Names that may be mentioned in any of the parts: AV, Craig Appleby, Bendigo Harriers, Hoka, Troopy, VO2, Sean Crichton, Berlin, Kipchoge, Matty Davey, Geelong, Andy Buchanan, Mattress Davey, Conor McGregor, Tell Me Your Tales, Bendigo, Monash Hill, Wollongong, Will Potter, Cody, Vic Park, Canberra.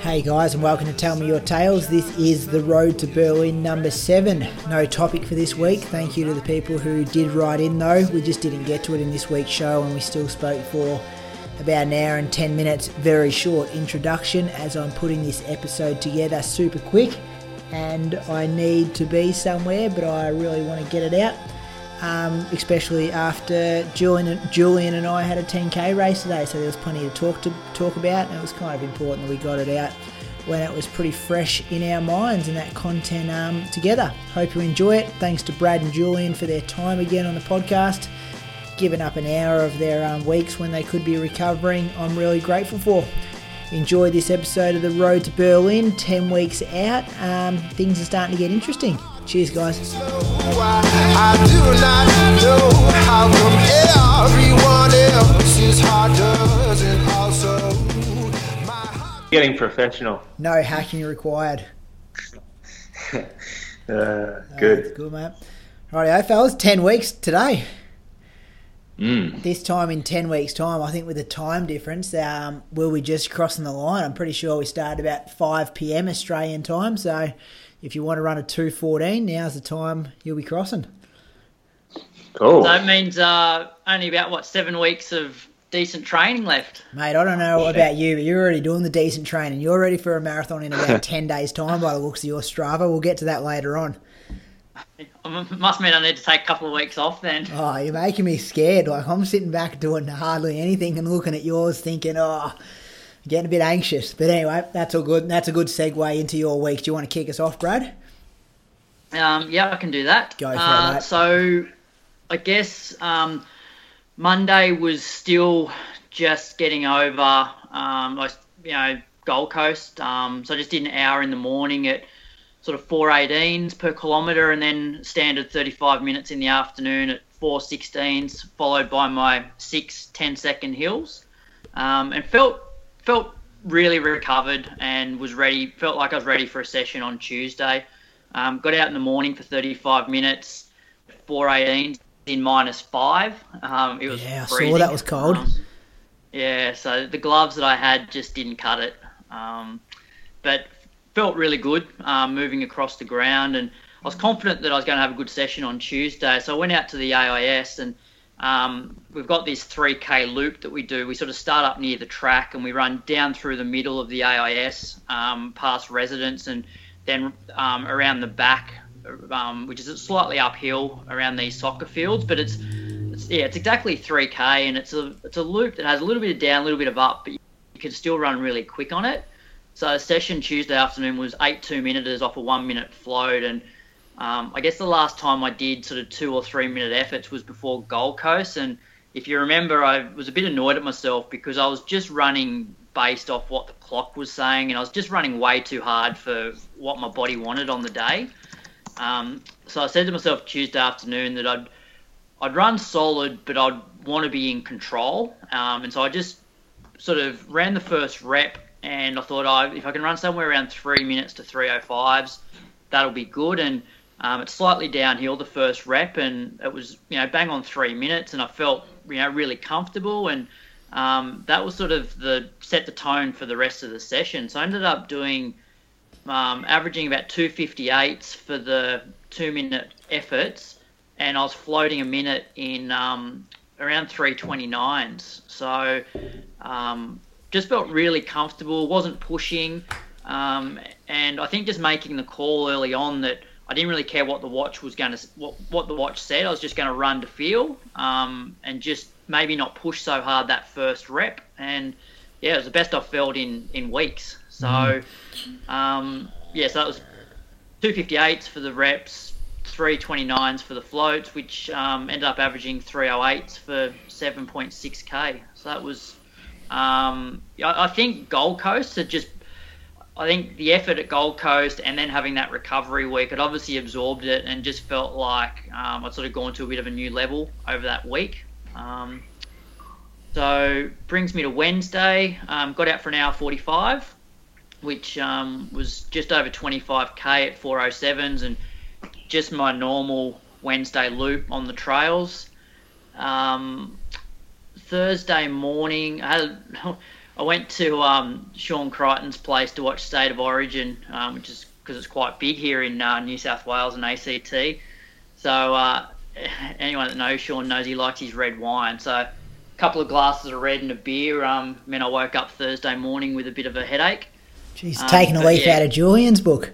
Hey guys, and welcome to Tell Me Your Tales. This is The Road to Berlin number 7. No topic for this week. Thank you to the people who did write in though. We just didn't get to it in this week's show, and we still spoke for about an hour and 10 minutes. Very short introduction as I'm putting this episode together super quick, and I need to be somewhere, but I really want to get it out. Especially after Julian and I had a 10k race today, so there was plenty to talk about, and it was kind of important that we got it out when it was pretty fresh in our minds and that content together. Hope you enjoy it. Thanks to Brad and Julian for their time again on the podcast, giving up an hour of their weeks when they could be recovering. I'm really grateful for. Enjoy this episode of The Road to Berlin, 10 weeks out. Things are starting to get interesting. Cheers, guys. I do not know how come everyone else is harder and also getting professional. No hacking required. Good. Good, mate. Righto, fellas, 10 weeks today. This time in 10 weeks' time, I think with the time difference, will we just crossing the line? I'm pretty sure we started about 5 p.m. Australian time, so if you want to run a 2:14, now's the time you'll be crossing. Cool. So that means only about, 7 weeks of decent training left. Mate, I don't know about you, but you're already doing the decent training. You're ready for a marathon in about 10 days' time by the looks of your Strava. We'll get to that later on. It must mean I need to take a couple of weeks off then. Oh, you're making me scared. Like, I'm sitting back doing hardly anything and looking at yours thinking, getting a bit anxious. But anyway, that's all good. That's a good segue into your week. Do you want to kick us off, Brad? Yeah, I can do that. Go for it, mate. So I guess Monday was still just getting over. Gold Coast. So I just did an hour in the morning at sort of 4:18s per kilometre, and then standard 35 minutes in the afternoon at 4:16s, followed by my 6 10-second hills, and felt really recovered and was ready. Felt like I was ready for a session on Tuesday. Got out in the morning for 35 minutes, 4:18s in -5. It was freezing. I saw that was cold. So the gloves that I had just didn't cut it, but felt really good moving across the ground, and I was confident that I was going to have a good session on Tuesday. So I went out to the AIS, and we've got this 3K loop that we do. We sort of start up near the track and we run down through the middle of the AIS, past residents, and then around the back, which is slightly uphill around these soccer fields. But it's exactly 3K, and it's a loop that has a little bit of down, a little bit of up, but you can still run really quick on it. So the session Tuesday afternoon was 8 2-minuters off a 1-minute float, and I guess the last time I did sort of 2 or 3 minute efforts was before Gold Coast. And if you remember, I was a bit annoyed at myself because I was just running based off what the clock was saying, and I was just running way too hard for what my body wanted on the day. So I said to myself Tuesday afternoon that I'd run solid, but I'd want to be in control. And so I just sort of ran the first rep. And I thought, if I can run somewhere around 3 minutes to 3:05s, that'll be good. And it's slightly downhill the first rep, and it was bang on 3 minutes, and I felt really comfortable, and that was sort of set the tone for the rest of the session. So I ended up doing averaging about 2:58s for the 2-minute efforts, and I was floating a minute in around 329s. So just felt really comfortable, wasn't pushing. And I think just making the call early on that I didn't really care what the watch was going to, what the watch said. I was just going to run to feel, and just maybe not push so hard that first rep. And yeah, it was the best I've felt in weeks. So so that was 258s for the reps, 329s for the floats, which ended up averaging 308s for 7.6k. So that was, I think Gold Coast had just, I think the effort at Gold Coast and then having that recovery week, I'd obviously absorbed it and just felt like I'd sort of gone to a bit of a new level over that week. So brings me to Wednesday. Got out for an hour 45, which was just over 25k at 407s and just my normal Wednesday loop on the trails. Thursday morning, I went to Sean Crichton's place to watch State of Origin, which is because it's quite big here in New South Wales and ACT. So anyone that knows Sean knows he likes his red wine. So a couple of glasses of red and a beer meant I woke up Thursday morning with a bit of a headache. Jeez, taking a leaf out of Julian's book.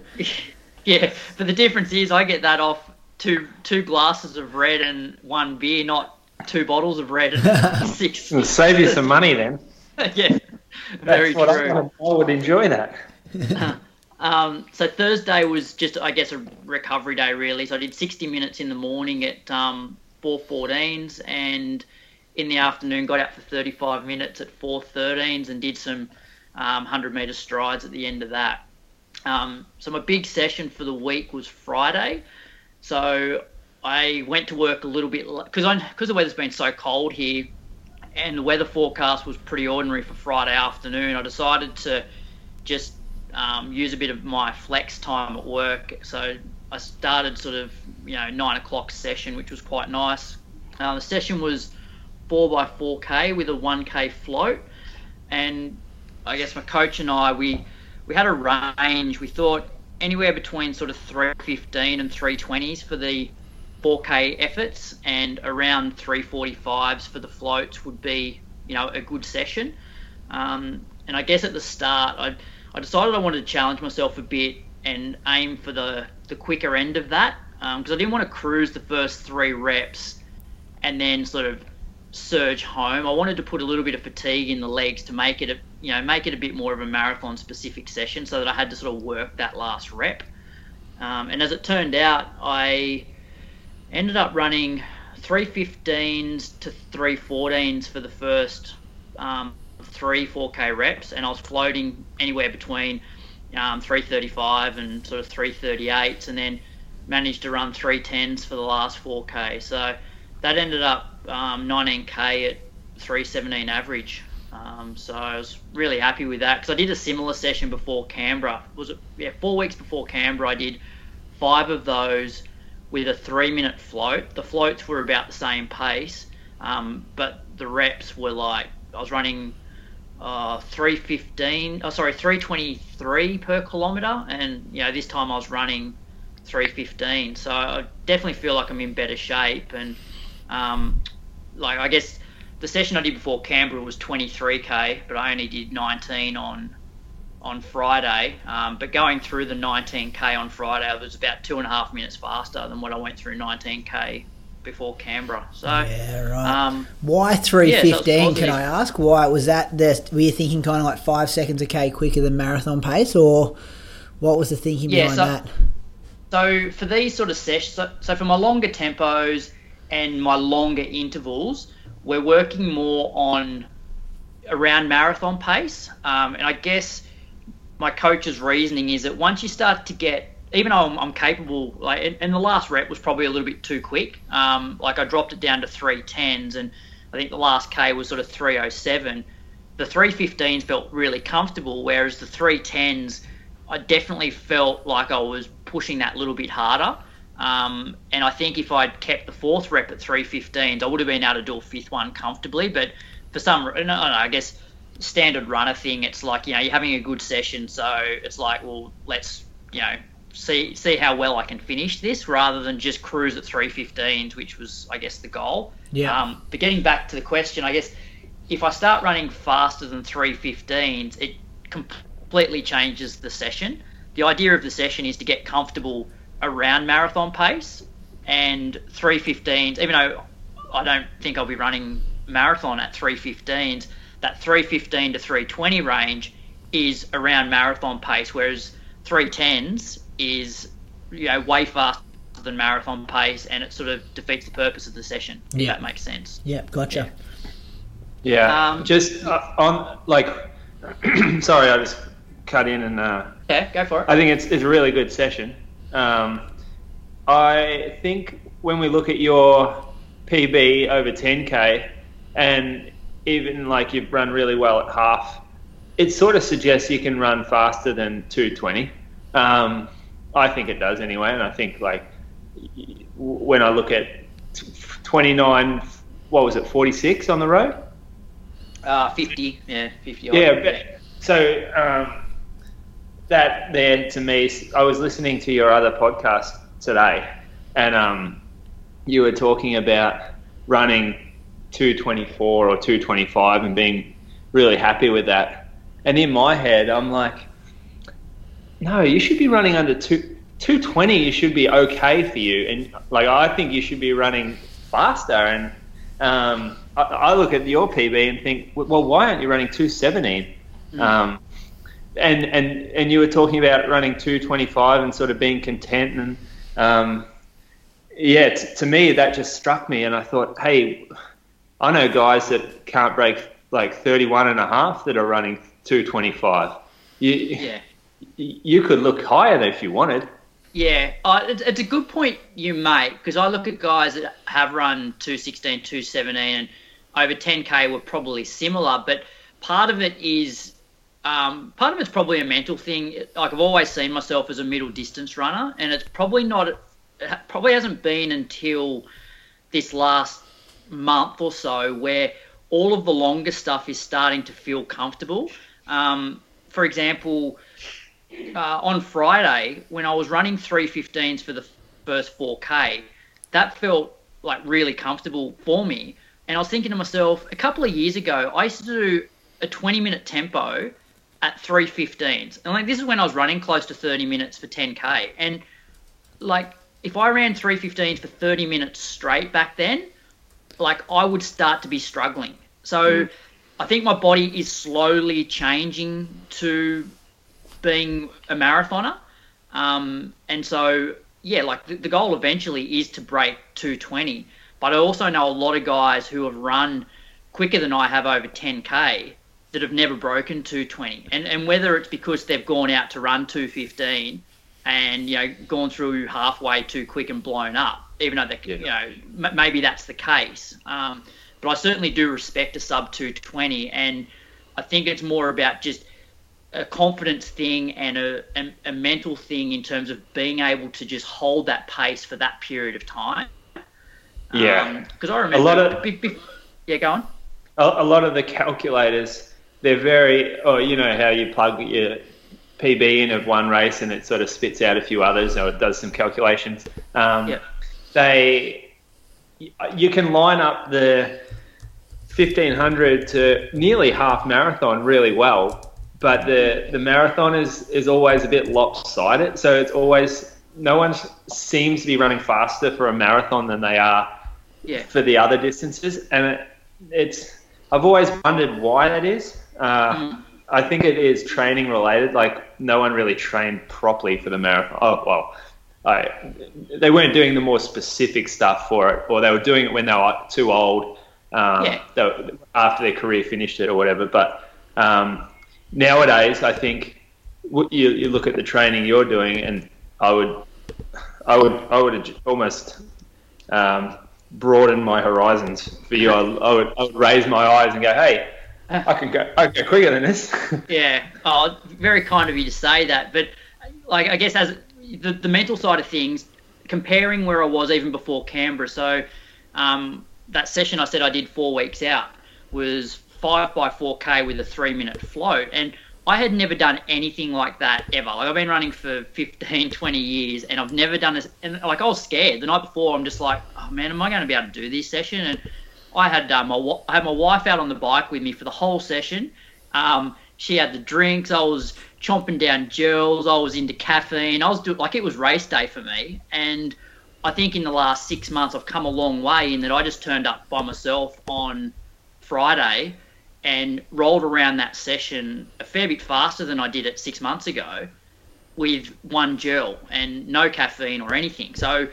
Yeah, but the difference is I get that off two glasses of red and one beer, not two bottles of red and six. It'll save you some money then. Yeah. That's very what true. I would enjoy that. So Thursday was just, I guess, a recovery day really. So I did 60 minutes in the morning at 4:14s, and in the afternoon got out for 35 minutes at 4:13s and did some 100-metre strides at the end of that. So my big session for the week was Friday. So I went to work a little bit because the weather's been so cold here, and the weather forecast was pretty ordinary for Friday afternoon. I decided to just use a bit of my flex time at work. So I started sort of 9 o'clock session, which was quite nice. The session was 4x4K with a 1K float, and I guess my coach and I, we had a range. We thought anywhere between sort of 315 and 320s for the 4K efforts, and around 345s for the floats would be, a good session. And I guess at the start, I decided I wanted to challenge myself a bit and aim for the quicker end of that, because I didn't want to cruise the first three reps and then sort of surge home. I wanted to put a little bit of fatigue in the legs to make it a bit more of a marathon specific session, so that I had to sort of work that last rep. And as it turned out, I ended up running 315s to 314s for the first 3 4K reps, and I was floating anywhere between 335 and sort of 338s, and then managed to run 310s for the last 4K. So that ended up 19K at 317 average. So I was really happy with that, because I did a similar session before Canberra. 4 weeks before Canberra, I did 5 of those with a 3-minute float. The floats were about the same pace, but the reps were like, I was running 323 per kilometre, and this time I was running 315. So I definitely feel like I'm in better shape, and I guess the session I did before Canberra was 23k, but I only did 19 on Friday, but going through the 19k on Friday, I was about 2.5 minutes faster than what I went through 19k before Canberra. So why 3:15? Can I ask why was that? Were you thinking kind of like 5 seconds a k quicker than marathon pace, or what was the thinking behind that? So for these sort of sessions, so for my longer tempos and my longer intervals, we're working more on around marathon pace, and I guess my coach's reasoning is that once you start to get, even though I'm capable, and the last rep was probably a little bit too quick. I dropped it down to 3:10s, and I think the last K was sort of 3:07. The 3:15s felt really comfortable, whereas the 3:10s, I definitely felt like I was pushing that little bit harder. And I think if I'd kept the fourth rep at 3:15s, I would have been able to do a fifth one comfortably. But for some, I guess, standard runner thing, it's like, you're having a good session, so it's like, well, let's see how well I can finish this, rather than just cruise at 3:15s, which was, I guess, the goal. Yeah. But getting back to the question, I guess if I start running faster than 3:15s, it completely changes the session. The idea of the session is to get comfortable around marathon pace, and 3:15s, even though I don't think I'll be running marathon at 3:15s, that 3:15 to 3:20 range is around marathon pace, whereas 3:10s is, you know, way faster than marathon pace, and it sort of defeats the purpose of the session, if that makes sense. Yeah, gotcha. Yeah. Just on, like, sorry, I just cut in and... yeah, go for it. I think it's a really good session. I think when we look at your PB over 10K, and even like you've run really well at half, it sort of suggests you can run faster than 2:20. I think it does anyway, and I think like when I look at 29, what was it, 46 on the road? 50, yeah, 50. Yeah, but, so that there to me, I was listening to your other podcast today, and you were talking about running 2:24 or 2:25 and being really happy with that. And in my head, I'm like, no, you should be running under 2:20. You should be okay for you, and like I think you should be running faster. And I look at your PB and think, well, why aren't you running 2:17? And you were talking about running 2:25 and sort of being content, and to me that just struck me, and I thought, hey, I know guys that can't break like 31.5 that are running 2:25. You could look higher than if you wanted. Yeah, it's a good point you make, because I look at guys that have run 2:16, 2:17, and over 10K were probably similar, but part of it's probably a mental thing. Like I've always seen myself as a middle distance runner, and it's probably not. It probably hasn't been until this last month or so where all of the longer stuff is starting to feel comfortable. For example, on Friday, when I was running 3:15s for the first 4K, that felt like really comfortable for me. And I was thinking to myself, a couple of years ago, I used to do a 20-minute tempo at 3:15s. And like this is when I was running close to 30 minutes for 10K. And like if I ran 3:15s for 30 minutes straight back then, like I would start to be struggling. So I think my body is slowly changing to being a marathoner, and so like the goal eventually is to break 2:20, but I also know a lot of guys who have run quicker than I have over 10k that have never broken 2:20, and whether it's because they've gone out to run 2:15 and gone through halfway too quick and blown up, even though they maybe that's the case, but I certainly do respect a sub 2:20, and I think it's more about just a confidence thing and a mental thing in terms of being able to just hold that pace for that period of time. Because I remember a lot of the calculators, they're very, you know how you plug your PB in of one race and it sort of spits out a few others, or it does some calculations. You can line up the 1500 to nearly half marathon really well. But the marathon is always a bit lopsided, so it's always no one seems to be running faster for a marathon than they are for the other distances, and it's I've always wondered why that is. I think it is training related. Like no one really trained properly for the marathon. They weren't doing the more specific stuff for it, or they were doing it when they were too old, after their career finished it or whatever. But nowadays, I think you look at the training you're doing, and I would almost broaden my horizons for you. I would raise my eyes and go, "Hey, I can go quicker than this." Yeah, very kind of you to say that. But like, I guess as the mental side of things, comparing where I was even before Canberra. So that session I said I did 4 weeks out was 5 by 4K with a 3-minute float, and I had never done anything like that ever. Like, I've been running for 15, 20 years, and I've never done this. And, like, I was scared. The night before, I'm just like, oh, man, am I going to be able to do this session? And I had my wife out on the bike with me for the whole session. She had the drinks. I was chomping down gels. I was into caffeine. I was doing, like, it was race day for me. And I think in the last 6 months, I've come a long way in that I just turned up by myself on Friday and rolled around that session a fair bit faster than I did it 6 months ago with one gel and no caffeine or anything. So,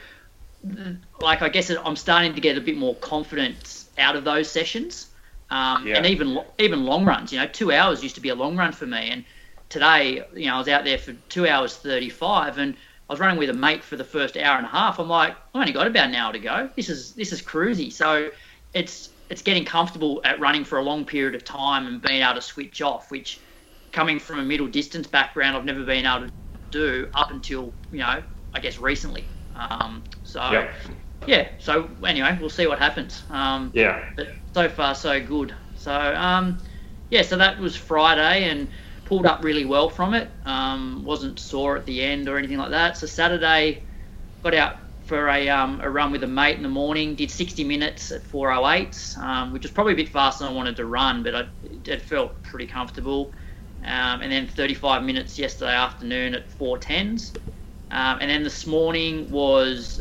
like, I guess I'm starting to get a bit more confidence out of those sessions. And even long runs, 2 hours used to be a long run for me. And today, I was out there for 2 hours 35, and I was running with a mate for the first hour and a half. I'm like, I've only got about an hour to go. This is cruisy. So it's getting comfortable at running for a long period of time and being able to switch off, which, coming from a middle distance background, I've never been able to do up until, I guess recently. So anyway, we'll see what happens. But so far, so good. So, so that was Friday, and pulled up really well from it. Wasn't sore at the end or anything like that. So Saturday, got out for a run with a mate in the morning, did 60 minutes at 4:08, which was probably a bit faster than I wanted to run, but it felt pretty comfortable. And then 35 minutes yesterday afternoon at 4:10s. And then this morning was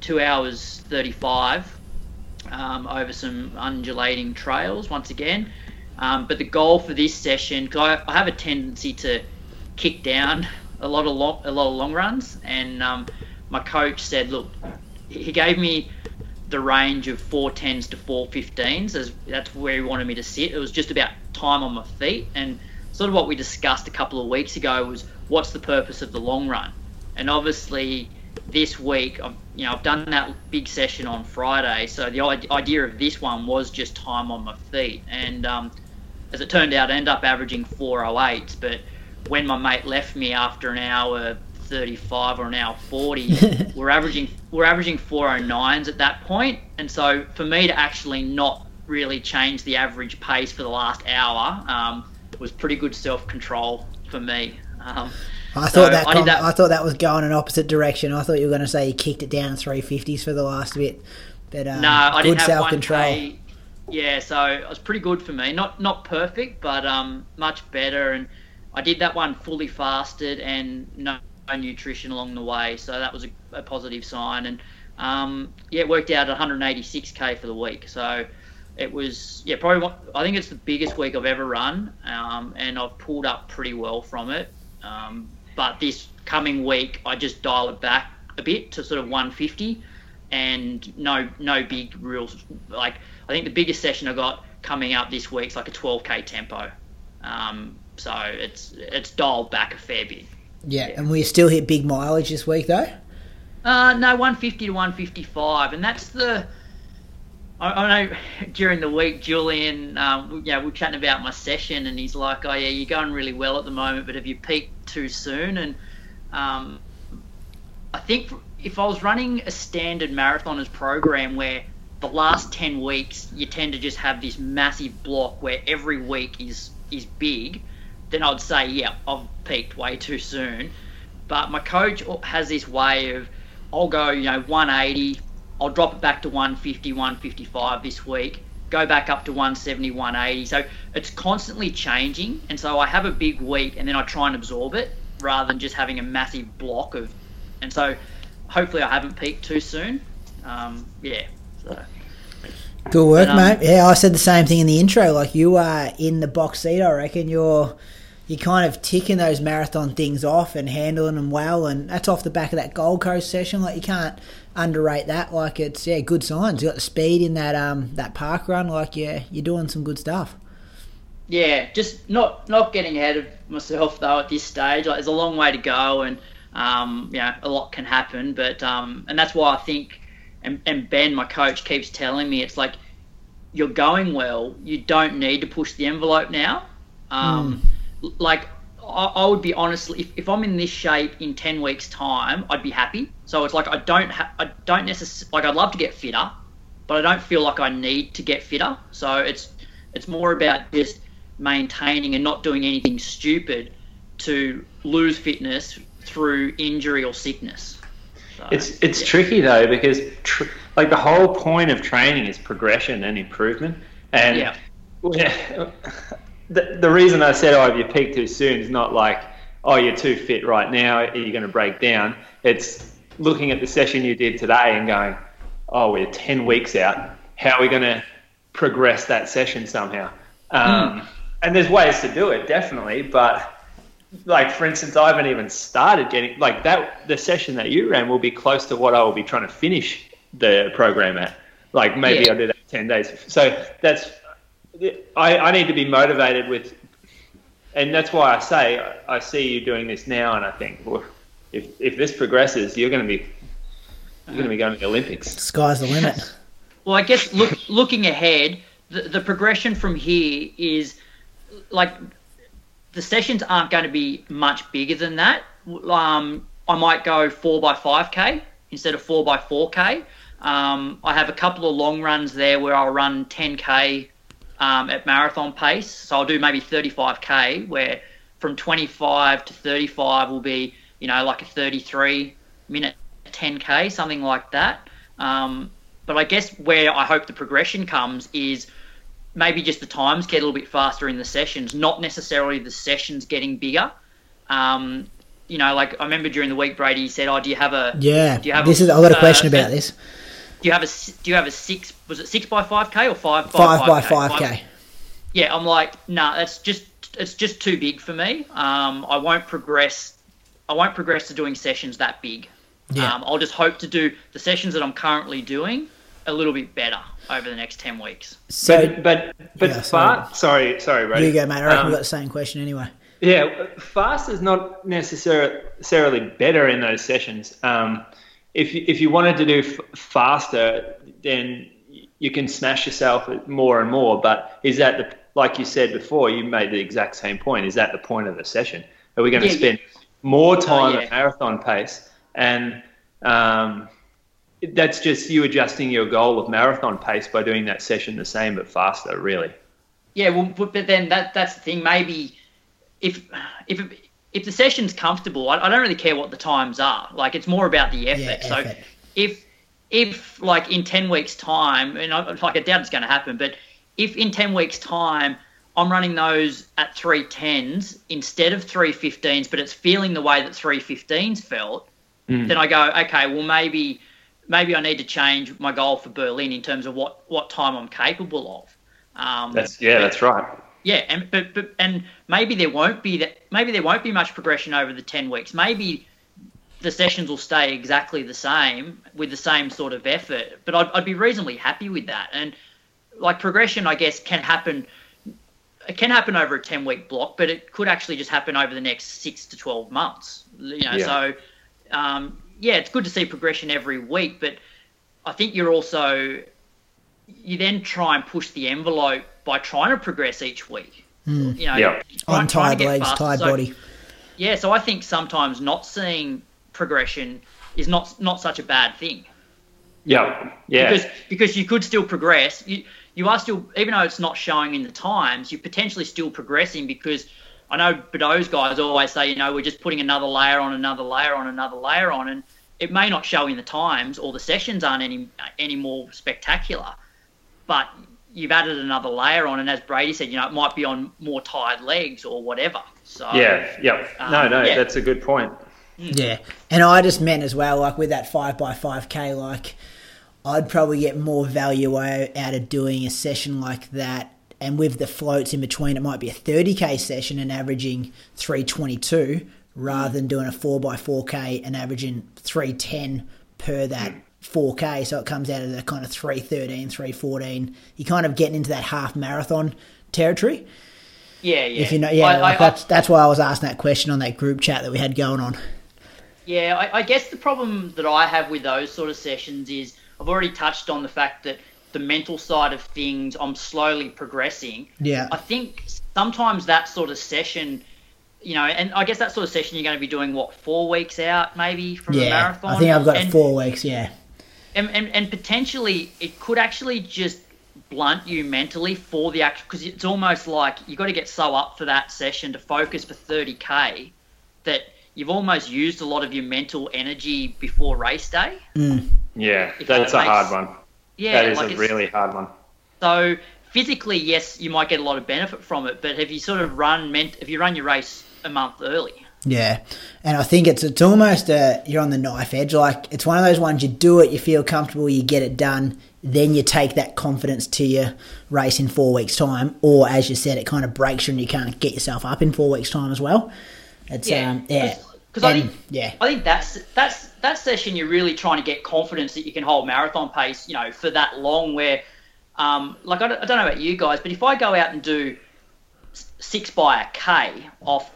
2 hours 35 over some undulating trails once again. But the goal for this session, because I have a tendency to kick down a lot of long runs, and my coach said, look, he gave me the range of 4:10s to 4:15s. That's where he wanted me to sit. It was just about time on my feet. And sort of what we discussed a couple of weeks ago was, what's the purpose of the long run? And obviously this week, I've done that big session on Friday. So the idea of this one was just time on my feet. And as it turned out, I ended up averaging 4:08. But when my mate left me after an hour 35 or an hour 40, we're averaging 4:09s at that point. And so for me to actually not really change the average pace for the last hour was pretty good self-control for me. I thought that was going in opposite direction. I thought you were going to say you kicked it down 3:50s for the last bit, but no, I didn't have self-control. So it was pretty good for me. Not perfect, but much better. And I did that one fully fasted and no nutrition along the way, so that was a positive sign. And it worked out at 186k for the week. So it was I think it's the biggest week I've ever run, and I've pulled up pretty well from it. But this coming week, I just dial it back a bit to sort of 150, and no big real, like, I think the biggest session I got coming up this week's like a 12k tempo. So it's dialed back a fair bit. Yeah. And we still hit big mileage this week though? No, 150 to 155, and that's the. I know during the week, Julian, we're chatting about my session, and he's like, oh, yeah, you're going really well at the moment, but have you peaked too soon? And I think if I was running a standard marathoner's program where the last 10 weeks you tend to just have this massive block where every week is big, then I'd say, yeah, I've peaked way too soon. But my coach has this way of, I'll go, 180, I'll drop it back to 150, 155 this week, go back up to 170, 180. So it's constantly changing. And so I have a big week and then I try and absorb it rather than just having a massive block of. And so hopefully I haven't peaked too soon. So. Good work, mate. Yeah, I said the same thing in the intro. Like, you are in the box seat, I reckon. You're kind of ticking those marathon things off and handling them well, and that's off the back of that Gold Coast session. Like, you can't underrate that. Like, it's good signs. You got the speed in that that park run. Like, you're doing some good stuff. Yeah, just not getting ahead of myself though at this stage. Like, there's a long way to go, and a lot can happen. But and that's why I think, and Ben, my coach, keeps telling me, it's like, you're going well. You don't need to push the envelope now. Like, I would be honestly, if I'm in this shape in 10 weeks' time, I'd be happy. So it's like, I don't necessarily, like, I'd love to get fitter, but I don't feel like I need to get fitter. So it's more about just maintaining and not doing anything stupid to lose fitness through injury or sickness. So, it's tricky though, because like the whole point of training is progression and improvement. And the reason I said, if you peak too soon, is not like, you're too fit right now, you're going to break down. It's looking at the session you did today and going, we're 10 weeks out. How are we going to progress that session somehow? And there's ways to do it, definitely. But like, for instance, I haven't even started getting like that. The session that you ran will be close to what I will be trying to finish the program at. Like maybe I'll do that 10 days. So that's, I need to be motivated with, and that's why I say, I see you doing this now, and I think, well, if this progresses, you're going to be going to the Olympics. Sky's the limit. Well, I guess looking ahead, the progression from here is like the sessions aren't going to be much bigger than that. I might go 4x5K instead of 4x4K. I have a couple of long runs there where I'll run 10K at marathon pace. So I'll do maybe 35K, where from 25 to 35 will be, like a 33-minute 10K, something like that. But I guess where I hope the progression comes is maybe just the times get a little bit faster in the sessions, not necessarily the sessions getting bigger. Like I remember during the week, Brady said, do you have a... Yeah, do you have this is, I've got a question about this. Do you have a six... Was it 6x5K or 5x5K? Yeah, I'm like, nah, it's just too big for me. I won't progress to doing sessions that big. Yeah. I'll just hope to do the sessions that I'm currently doing a little bit better over the next 10 weeks. So, but yeah, sorry, Brady. You go, mate. I reckon we've got the same question anyway. Yeah, fast is not necessarily better in those sessions. If you wanted to do faster, then you can smash yourself more and more. But is that like you said before? You made the exact same point. Is that the point of the session? Are we going to spend more time at marathon pace? And that's just you adjusting your goal of marathon pace by doing that session the same but faster, really. Yeah, well, but then that's the thing. Maybe if the session's comfortable, I don't really care what the times are. Like, it's more about the effort. So if like in 10 weeks' time, and I doubt it's going to happen, but if in 10 weeks' time I'm running those at 3:10s instead of 3:15s, but it's feeling the way that 3:15s felt, then I go, okay, well, maybe I need to change my goal for Berlin in terms of what time I'm capable of. That's right. Yeah, and maybe there won't be that. Maybe there won't be much progression over the 10 weeks. Maybe the sessions will stay exactly the same with the same sort of effort. But I'd be reasonably happy with that. And like progression, I guess, can happen. It can happen over a 10-week block, but it could actually just happen over the next 6 to 12 months. So it's good to see progression every week. But I think you then try and push the envelope by trying to progress each week. Untied legs, tired body. Yeah, so I think sometimes not seeing progression is not such a bad thing. Yeah. Because you could still progress. You are still, even though it's not showing in the times, you're potentially still progressing, because I know Badeau's guys always say, we're just putting another layer on, another layer on, another layer on, and it may not show in the times, or the sessions aren't any more spectacular, but you've added another layer on, and as Brady said, it might be on more tired legs or whatever. So that's a good point. Yeah, and I just meant as well, like with that 5x5K, like I'd probably get more value out of doing a session like that, and with the floats in between, it might be a 30K session and averaging 3:22 rather than doing a 4x4K and averaging 3:10 per that 4K, so it comes out of the kind of 3:13, 3:14. You're kind of getting into that half marathon territory. Yeah. If you know, that's why I was asking that question on that group chat that we had going on. Yeah, I guess the problem that I have with those sort of sessions is I've already touched on the fact that the mental side of things, I'm slowly progressing. Yeah. I think sometimes that sort of session, and I guess that sort of session you're going to be doing, 4 weeks out maybe from a marathon? I think I've got 4 weeks, yeah. And potentially it could actually just blunt you mentally for the actual, because it's almost like you got to get so up for that session to focus for 30k that you've almost used a lot of your mental energy before race day. Yeah, that's a hard one. Yeah, that is a really hard one. So physically, yes, you might get a lot of benefit from it, but have you sort of run your race a month early? Yeah, and I think it's almost you're on the knife edge. Like, it's one of those ones, you do it, you feel comfortable, you get it done, then you take that confidence to your race in 4 weeks' time, or as you said, it kind of breaks you and you can't get yourself up in 4 weeks' time as well. It's, because I think that's that session you're really trying to get confidence that you can hold marathon pace, you know, for that long. Where, like, I don't know about you guys, but if I go out and do 6 by a K off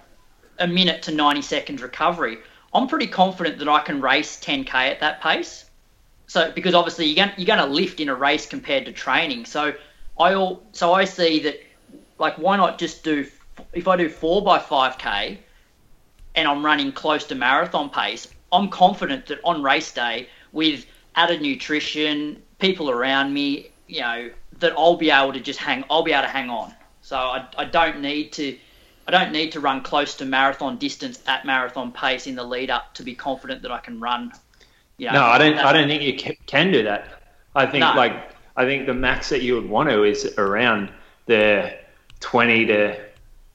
a minute to 90 seconds recovery, I'm pretty confident that I can race 10K at that pace. So, because obviously you're going to lift in a race compared to training. So I see that, like, why not just do, if I do 4 by 5K and I'm running close to marathon pace, I'm confident that on race day, with added nutrition, people around me, you know, that I'll be able to hang on. So I don't need to run close to marathon distance at marathon pace in the lead up to be confident that I can run. You know, no, I don't think you can do that. I think the max that you would want to is around the 20 to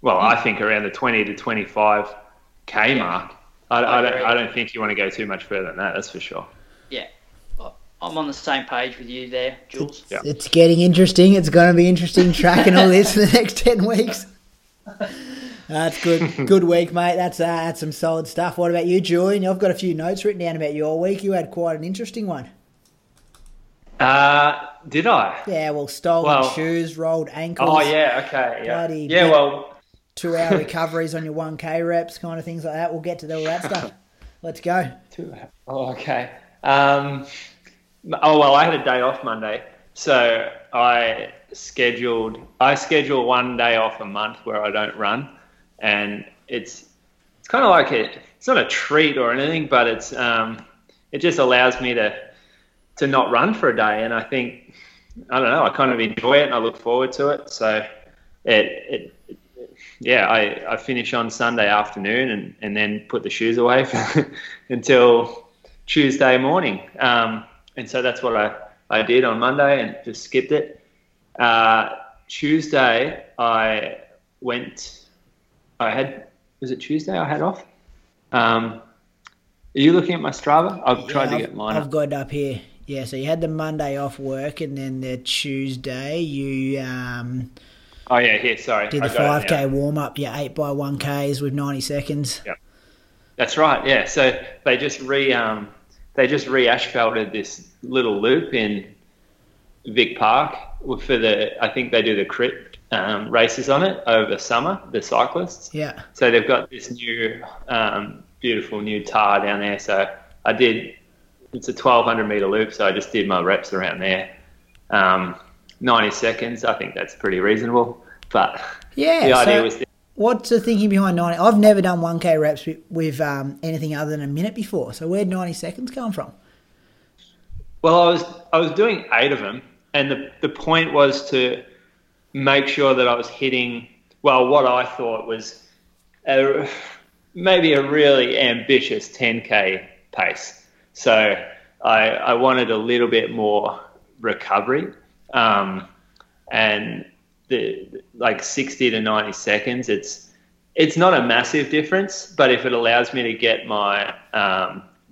25K mark. I don't think you want to go too much further than that. That's for sure. Yeah. I'm on the same page with you there, Jules. It's getting interesting. It's going to be interesting tracking all this for the next 10 weeks. That's good. Good week, mate. That's some solid stuff. What about you, Julian? I've got a few notes written down about your week. You had quite an interesting one. Did I? Yeah, well, stolen shoes, rolled ankles. Oh, yeah, okay. Yeah, bloody 2 hour recoveries on your 1K reps, kind of things like that. We'll get to all that stuff. Let's go. 2 hours. Oh, okay. I had a day off Monday, so I schedule 1 day off a month where I don't run, and it's kind of like it's not a treat or anything, but it's it just allows me to not run for a day, and I think, I don't know, I kind of enjoy it and I look forward to it. So I finish on Sunday afternoon and then put the shoes away until Tuesday morning, and so that's what I did on Monday and just skipped it. Tuesday, was it Tuesday I had off? Are you looking at my Strava? I've tried to get mine. I've got it up here. Yeah, so you had the Monday off work, and then the Tuesday you did the 5K warm-up, your 8 by 1Ks with 90 seconds. Yeah. That's right, yeah. So they just re-asphalted this little loop in Vic Park for I think they do the crit races on it over summer, the cyclists. Yeah. So they've got this new beautiful new tar down there. So it's a 1,200 metre loop, so I just did my reps around there. 90 seconds, I think that's pretty reasonable. But the idea was... What's the thinking behind 90? I've never done 1K reps with anything other than a minute before. So where'd 90 seconds come from? Well, I was doing 8 of them, and the point was to make sure that I was hitting, well, what I thought was maybe a really ambitious 10K pace. So I wanted a little bit more recovery, and... like 60 to 90 seconds, it's not a massive difference, but if it allows me to get my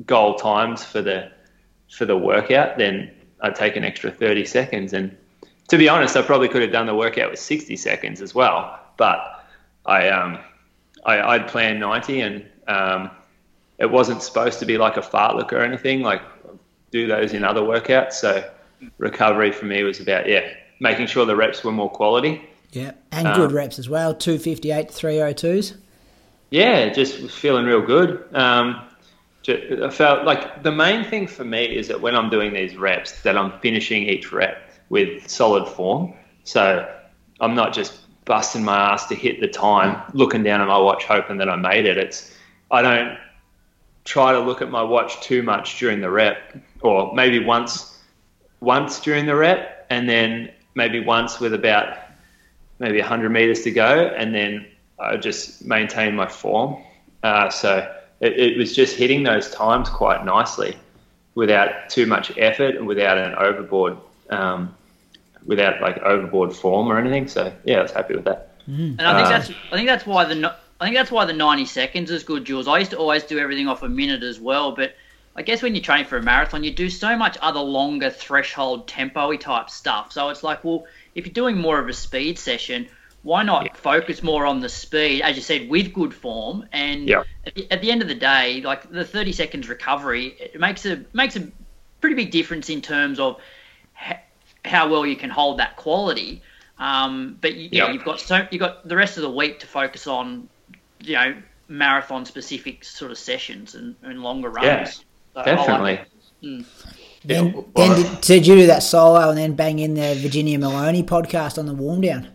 goal times for the workout, then I take an extra 30 seconds. And to be honest, I probably could have done the workout with 60 seconds as well, but I'd planned 90, and it wasn't supposed to be like a fartlek or anything. Like, do those in other workouts. So recovery for me was about making sure the reps were more quality. Yeah, and good reps as well, 258 to 302s. Yeah, just was feeling real good. I felt like the main thing for me is that when I'm doing these reps, that I'm finishing each rep with solid form. So I'm not just busting my ass to hit the time, looking down at my watch, hoping that I made it. I don't try to look at my watch too much during the rep, or maybe once during the rep, and then maybe once with about maybe 100 metres to go, and then I just maintained my form. So it was just hitting those times quite nicely without too much effort and without an overboard, without like overboard form or anything. So yeah, I was happy with that. And I think that's why the 90 seconds is good, Jules. I used to always do everything off a minute as well, but I guess when you train for a marathon, you do so much other longer threshold tempo-y type stuff. So it's like, well, if you're doing more of a speed session, why not focus more on the speed, as you said, with good form? And at the end of the day, like the 30 seconds recovery, it makes a pretty big difference in terms of how well you can hold that quality. But you've got the rest of the week to focus on, you know, marathon specific sort of sessions and longer runs. Yeah, so definitely. Then did you do that solo and then bang in the Virginia Maloney podcast on the warm down?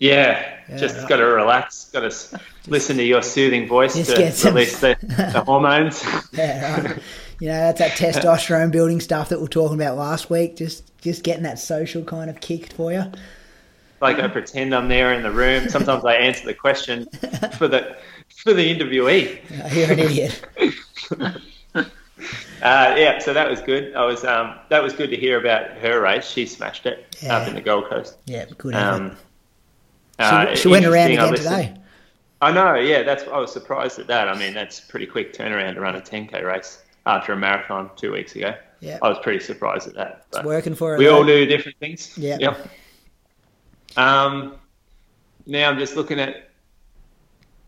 Yeah, just got to relax, got to listen to your soothing voice to release the hormones. You know, that's that testosterone building stuff that we were talking about last week, just getting that social kind of kick for you. Like I pretend I'm there in the room. Sometimes I answer the question for the interviewee. You're an idiot. So that was good. That was good to hear about her race. She smashed it up in the Gold Coast. Yeah, good effort. She went around again today. I know, yeah. I was surprised at that. I mean, that's pretty quick turnaround to run a 10K race after a marathon 2 weeks ago. Yeah, I was pretty surprised at that. It's working for her. We all do different things. Yeah. Yep. Now I'm just looking at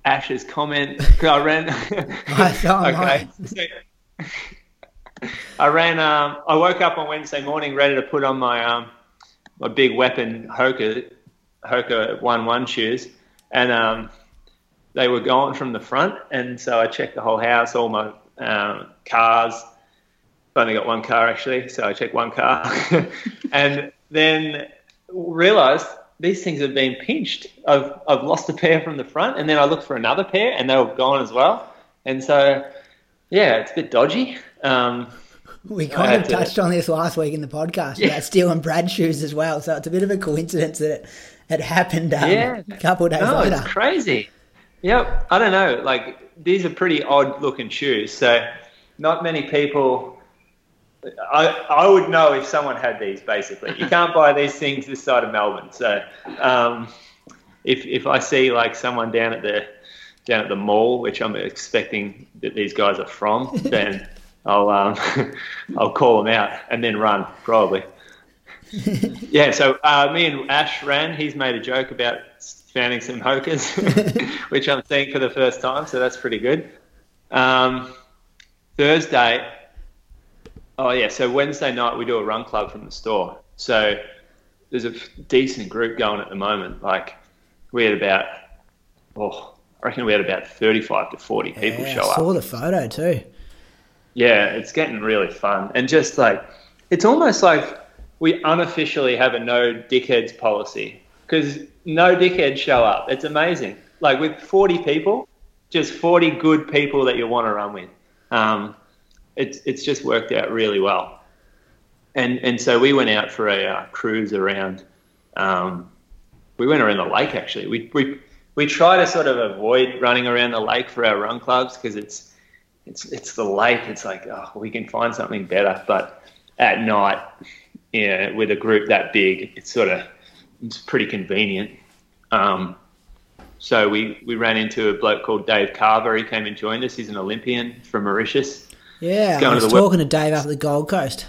Ash's comment. I ran. I ran. I woke up on Wednesday morning ready to put on my my big weapon Hoka 1-1 shoes, and they were gone from the front, and so I checked the whole house, all my cars. I've only got one car actually, so I checked one car, and then realised these things have been pinched. I've lost a pair from the front, and then I looked for another pair, and they were gone as well. And so, yeah, it's a bit dodgy. We kind of touched on this last week in the podcast about stealing Brad's shoes as well, so it's a bit of a coincidence that it happened a couple of days later. It's crazy. Yep, I don't know. Like, these are pretty odd-looking shoes, so not many people... I would know if someone had these, basically. You can't buy these things this side of Melbourne. So if I see, like, someone down at the mall, which I'm expecting that these guys are from, then I'll call them out and then run, probably. Yeah, so me and Ash ran. He's made a joke about finding some Hokas, which I'm seeing for the first time, so that's pretty good. Thursday... Oh, yeah, so Wednesday night we do a run club from the store. So there's a decent group going at the moment. Like we had about, I reckon we had about 35 to 40 people show up. I saw the photo too. Yeah, it's getting really fun. And just like, it's almost like we unofficially have a no dickheads policy because no dickheads show up. It's amazing. Like with 40 people, just 40 good people that you want to run with. It's just worked out really well, and so we went out for a cruise around. We went around the lake actually. We try to sort of avoid running around the lake for our run clubs because it's the lake. It's like we can find something better. But at night, with a group that big, it's pretty convenient. So we ran into a bloke called Dave Carver. He came and joined us. He's an Olympian from Mauritius. Yeah, I was talking to Dave up at the Gold Coast.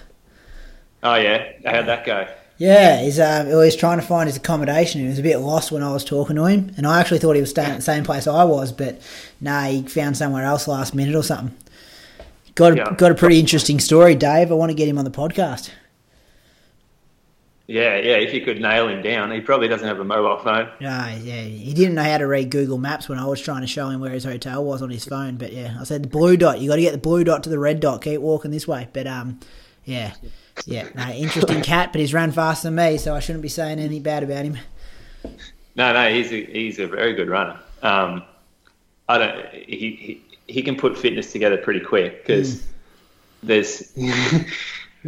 Oh, yeah? How'd that go? Yeah, he was trying to find his accommodation. He was a bit lost when I was talking to him, and I actually thought he was staying at the same place I was, but no, he found somewhere else last minute or something. Got a pretty interesting story, Dave. I want to get him on the podcast. Yeah, if you could nail him down. He probably doesn't have a mobile phone. No, he didn't know how to read Google Maps when I was trying to show him where his hotel was on his phone. But, yeah, I said the blue dot. You got to get the blue dot to the red dot. Keep walking this way. But, interesting cat, but he's run faster than me, so I shouldn't be saying anything bad about him. No, he's a very good runner. He can put fitness together pretty quick because there's –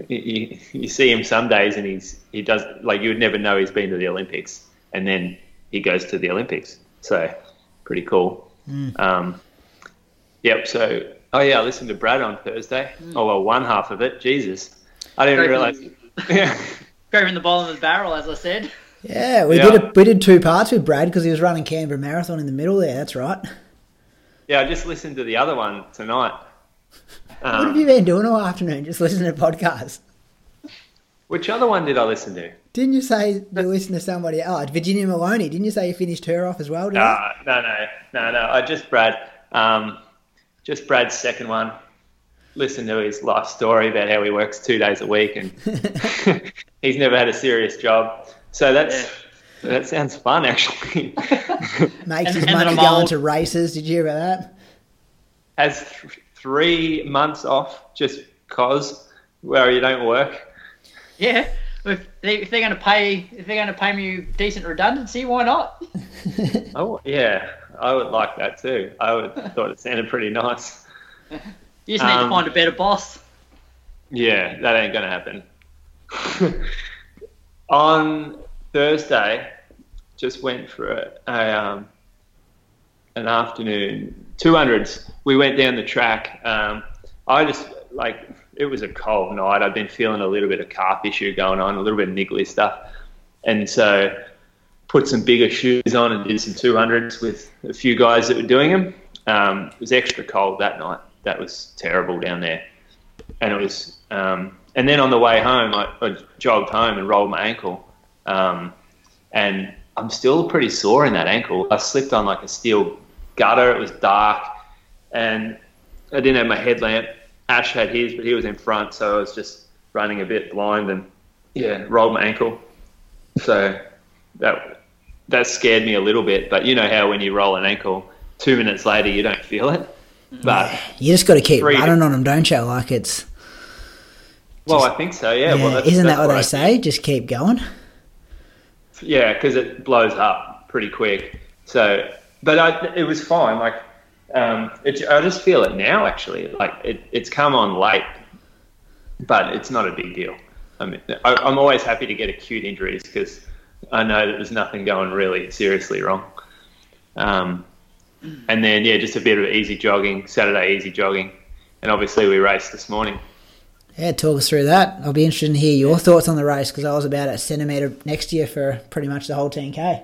you see him some days and he does, like, you would never know he's been to the Olympics, and then he goes to the Olympics. So pretty cool. Yep. So, I listened to Brad on Thursday. One half of it. Jesus, I didn't realise. Yeah, grabbing the bottom of the barrel, as I said. Yeah, we did 2 parts with Brad because he was running Canberra Marathon in the middle there. That's right. Yeah, I just listened to the other one tonight. What have you been doing all afternoon? Just listening to podcasts. Which other one did I listen to? Didn't you say you listened to somebody? Oh, Virginia Maloney. Didn't you say you finished her off as well? No. I just Brad. Just Brad's second one. Listen to his life story about how he works 2 days a week and he's never had a serious job. So that sounds fun, actually. Makes his money going to races. Did you hear about that? Has 3 months off just cause where you don't work. Yeah, if they're going to pay me decent redundancy, why not? Oh yeah. I would like that too. I thought it sounded pretty nice. You just need to find a better boss. Yeah, that ain't going to happen. On Thursday, just went for an afternoon 200s. We went down the track. It was a cold night. I'd been feeling a little bit of calf issue going on, a little bit of niggly stuff, and so put some bigger shoes on and did some 200s with a few guys that were doing them. It was extra cold that night. That was terrible down there. And it was, and then on the way home, I jogged home and rolled my ankle. And I'm still pretty sore in that ankle. I slipped on like a steel gutter. It was dark and I didn't have my headlamp. Ash had his, but he was in front. So I was just running a bit blind and rolled my ankle. So that scared me a little bit, but you know how when you roll an ankle, 2 minutes later you don't feel it. But you just got to keep running on them, don't you? Like it's. Well, I think so. Yeah. Well, isn't that what they say? Just keep going. Yeah, because it blows up pretty quick. So, but it was fine. Like, I just feel it now. Actually, like it's come on late, but it's not a big deal. I mean, I'm always happy to get acute injuries because I know that there's nothing going really seriously wrong. And then, just a bit of easy jogging, Saturday easy jogging. And obviously we raced this morning. Yeah, talk us through that. I'll be interested to hear your thoughts on the race because I was about a centimetre next to you for pretty much the whole 10K.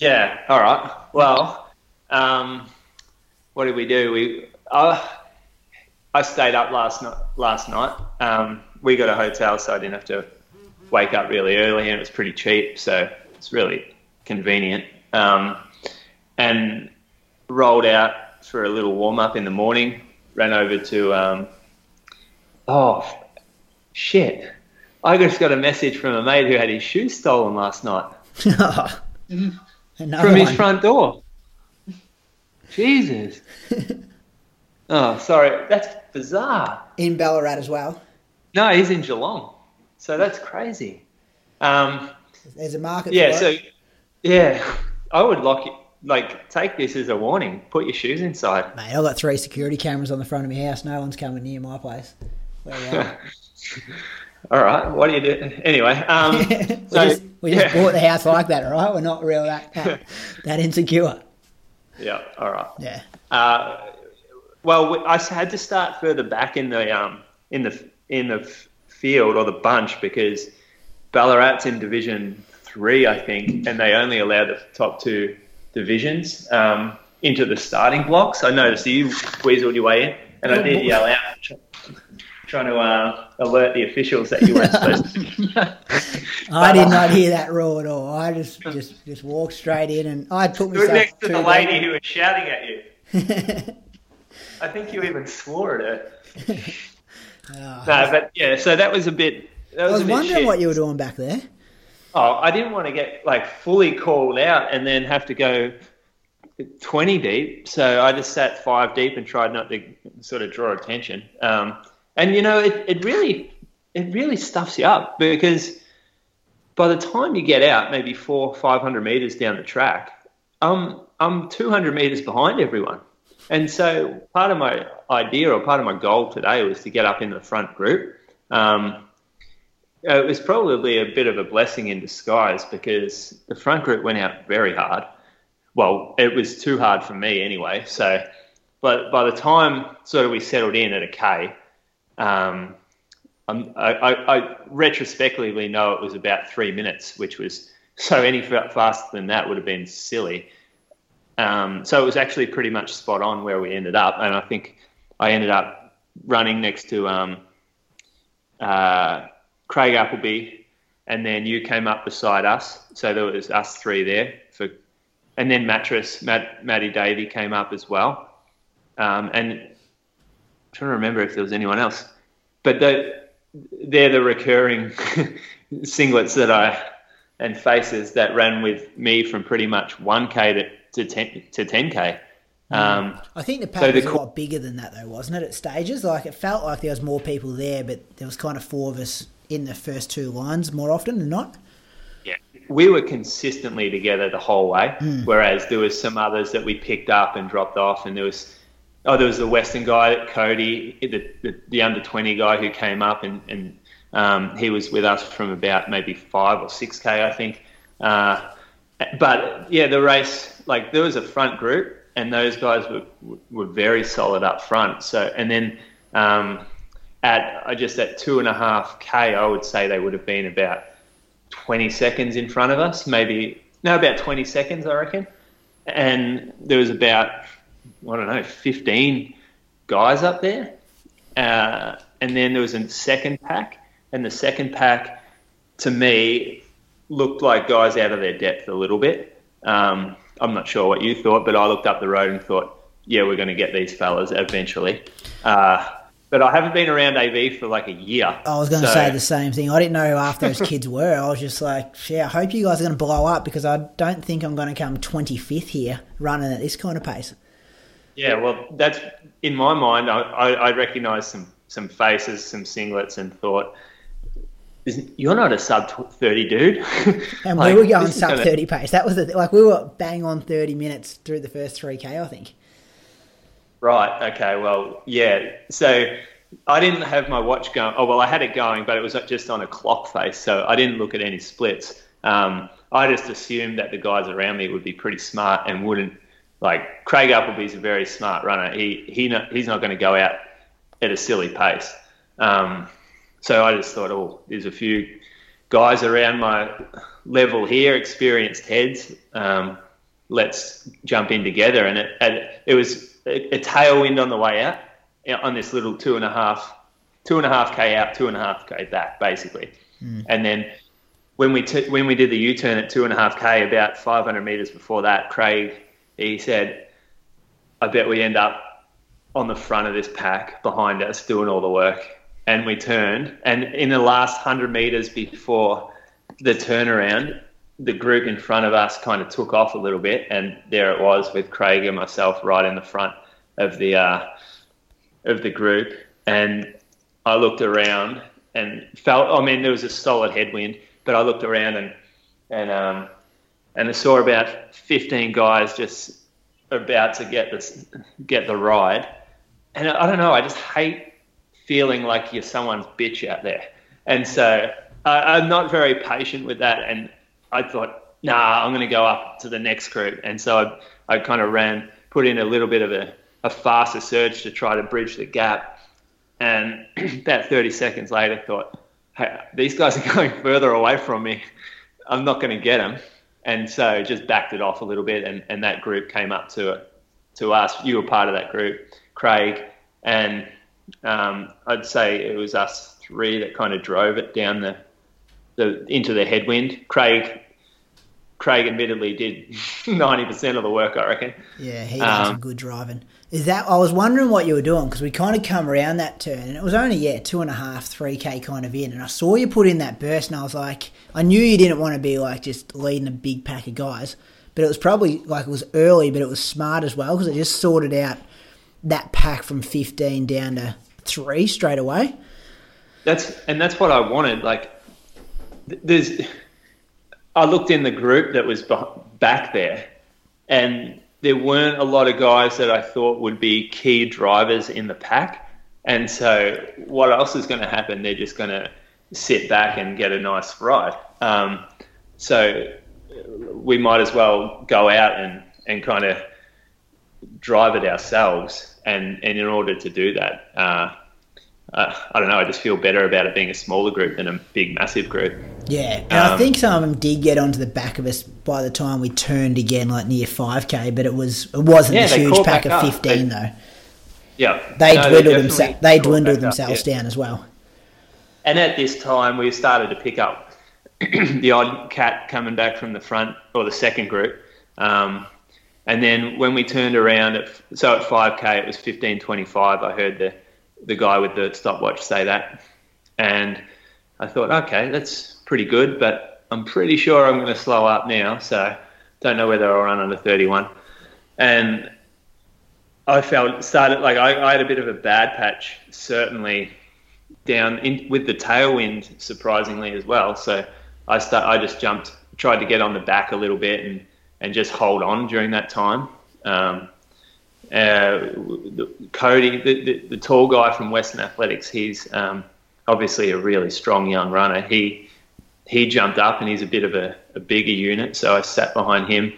Yeah, all right. Well, what did we do? I stayed up last night. We got a hotel so I didn't have to wake up really early, and it was pretty cheap, so it's really convenient. And rolled out for a little warm-up in the morning, ran over to I just got a message from a mate who had his shoes stolen last night. His front door. Jesus. Oh, sorry, that's bizarre. In Ballarat as well? No, he's in Geelong. So that's crazy. There's a market. Yeah. So, I would take this as a warning. Put your shoes inside. Mate, I've got 3 security cameras on the front of my house. No one's coming near my place. All right. What do you do? Anyway. We just bought the house like that, all right? We're not real that insecure. Yeah. All right. Yeah. I had to start further back in the field or the bunch because Ballarat's in Division 3, I think, and they only allow the top 2 divisions into the starting blocks. I noticed you weaseled your way in, and I did yell out, trying to alert the officials that you weren't supposed to. I did not hear that rule at all. I just walked straight in, and I put myself next to the lady who was shouting at you. I think you even swore at her. So that was a bit. I was wondering what you were doing back there. Oh, I didn't want to get fully called out and then have to go 20 deep. So I just sat 5 deep and tried not to sort of draw attention. And it really stuffs you up because by the time you get out, maybe 400 or 500 meters down the track, I'm 200 meters behind everyone. And so part of my idea or part of my goal today was to get up in the front group It was probably a bit of a blessing in disguise because the front group went out very hard. Well, it was too hard for me anyway. So, but by the time sort of we settled in at a K, I retrospectively know it was about 3 minutes, which was so any faster than that would have been silly. So it was actually pretty much spot on where we ended up, and I think I ended up running next to Craig Appleby, and then you came up beside us, so there was us three there. And then Matty Davey came up as well, and I'm trying to remember if there was anyone else. But they're the recurring singlets that and faces that ran with me from pretty much 1K to 10K. I think the pack was a lot bigger than that though, wasn't it, at stages? Like, it felt like there was more people there, but there was kind of four of us in the first two lines more often than not. Yeah, we were consistently together the whole way, whereas there was some others that we picked up and dropped off, and there was the Western guy, Cody, the under-20 guy who came up, and he was with us from about maybe 5 or 6K, I think. But, yeah, the race, like, there was a front group, and those guys were very solid up front. So, and then at 2.5K, I would say they would have been about 20 seconds in front of us, about 20 seconds, I reckon. And there was about, 15 guys up there. And then there was a second pack, and the second pack, to me, looked like guys out of their depth a little bit. I'm not sure what you thought, but I looked up the road and thought, yeah, we're going to get these fellas eventually. But I haven't been around AV for like a year. I was going to say the same thing. I didn't know who half those kids were. I was just like, yeah, I hope you guys are going to blow up because I don't think I'm going to come 25th here running at this kind of pace. Yeah, well, that's in my mind. I recognised some faces, some singlets, and thought, you're not a sub-30 dude. And like, we were going sub-30 pace. That was we were bang on 30 minutes through the first 3K, I think. Right, okay, well, yeah. So I didn't have my watch going. Oh, well, I had it going, but it was just on a clock face, so I didn't look at any splits. I just assumed that the guys around me would be pretty smart and wouldn't. Like, Craig Appleby's a very smart runner. He's not going to go out at a silly pace. So I just thought, there's a few guys around my level here, experienced heads. Let's jump in together. And it was a tailwind on the way out on this little 2.5K out, 2.5K back, basically. And then when we did the U-turn at 2.5K, about 500 metres before that, Craig, he said, I bet we end up on the front of this pack behind us doing all the work. And we turned, and in the last 100 metres before the turnaround, the group in front of us kind of took off a little bit, and there it was with Craig and myself right in the front of the group. And I looked around and there was a solid headwind, but I looked around and I saw about 15 guys just about to get the ride. And I don't know, I just hate feeling like you're someone's bitch out there. And so I'm not very patient with that. And I thought, nah, I'm going to go up to the next group. And so I kind of put in a little bit of a faster surge to try to bridge the gap. And about 30 seconds later, thought, hey, these guys are going further away from me. I'm not going to get them. And so just backed it off a little bit. And that group came up to us. You were part of that group, Craig, and I'd say it was us three that kind of drove it down into the headwind. Craig admittedly did 90% of the work, I reckon. Yeah, he did some good driving. I was wondering what you were doing because we kind of come around that turn and it was only 2.5, 3K kind of in, and I saw you put in that burst and I was like, I knew you didn't want to be like just leading a big pack of guys, but it was probably like it was early, but it was smart as well because it just sorted out that pack from 15 down to 3 straight away. That's what I wanted. Like, I looked in the group that was back there, and there weren't a lot of guys that I thought would be key drivers in the pack. And so what else is going to happen? They're just going to sit back and get a nice ride. So we might as well go out and kind of drive it ourselves. And in order to do that, I don't know, I just feel better about it being a smaller group than a big, massive group. Yeah, and I think some of them did get onto the back of us by the time we turned again, like near 5K, but it wasn't a huge pack of 15 though. Yeah, they dwindled themselves down as well. And at this time, we started to pick up the odd cat coming back from the front or the second group, and then when we turned around, at 5K it was 15:25. I heard the guy with the stopwatch say that, and I thought, okay, that's pretty good, but I'm pretty sure I'm going to slow up now, so don't know whether I'll run under 31. And I I had a bit of a bad patch, certainly down with the tailwind, surprisingly as well. So I just jumped, tried to get on the back a little bit and just hold on during that time. Cody, the tall guy from Western Athletics, he's obviously a really strong young runner. He jumped up and he's a bit of a bigger unit, so I sat behind him.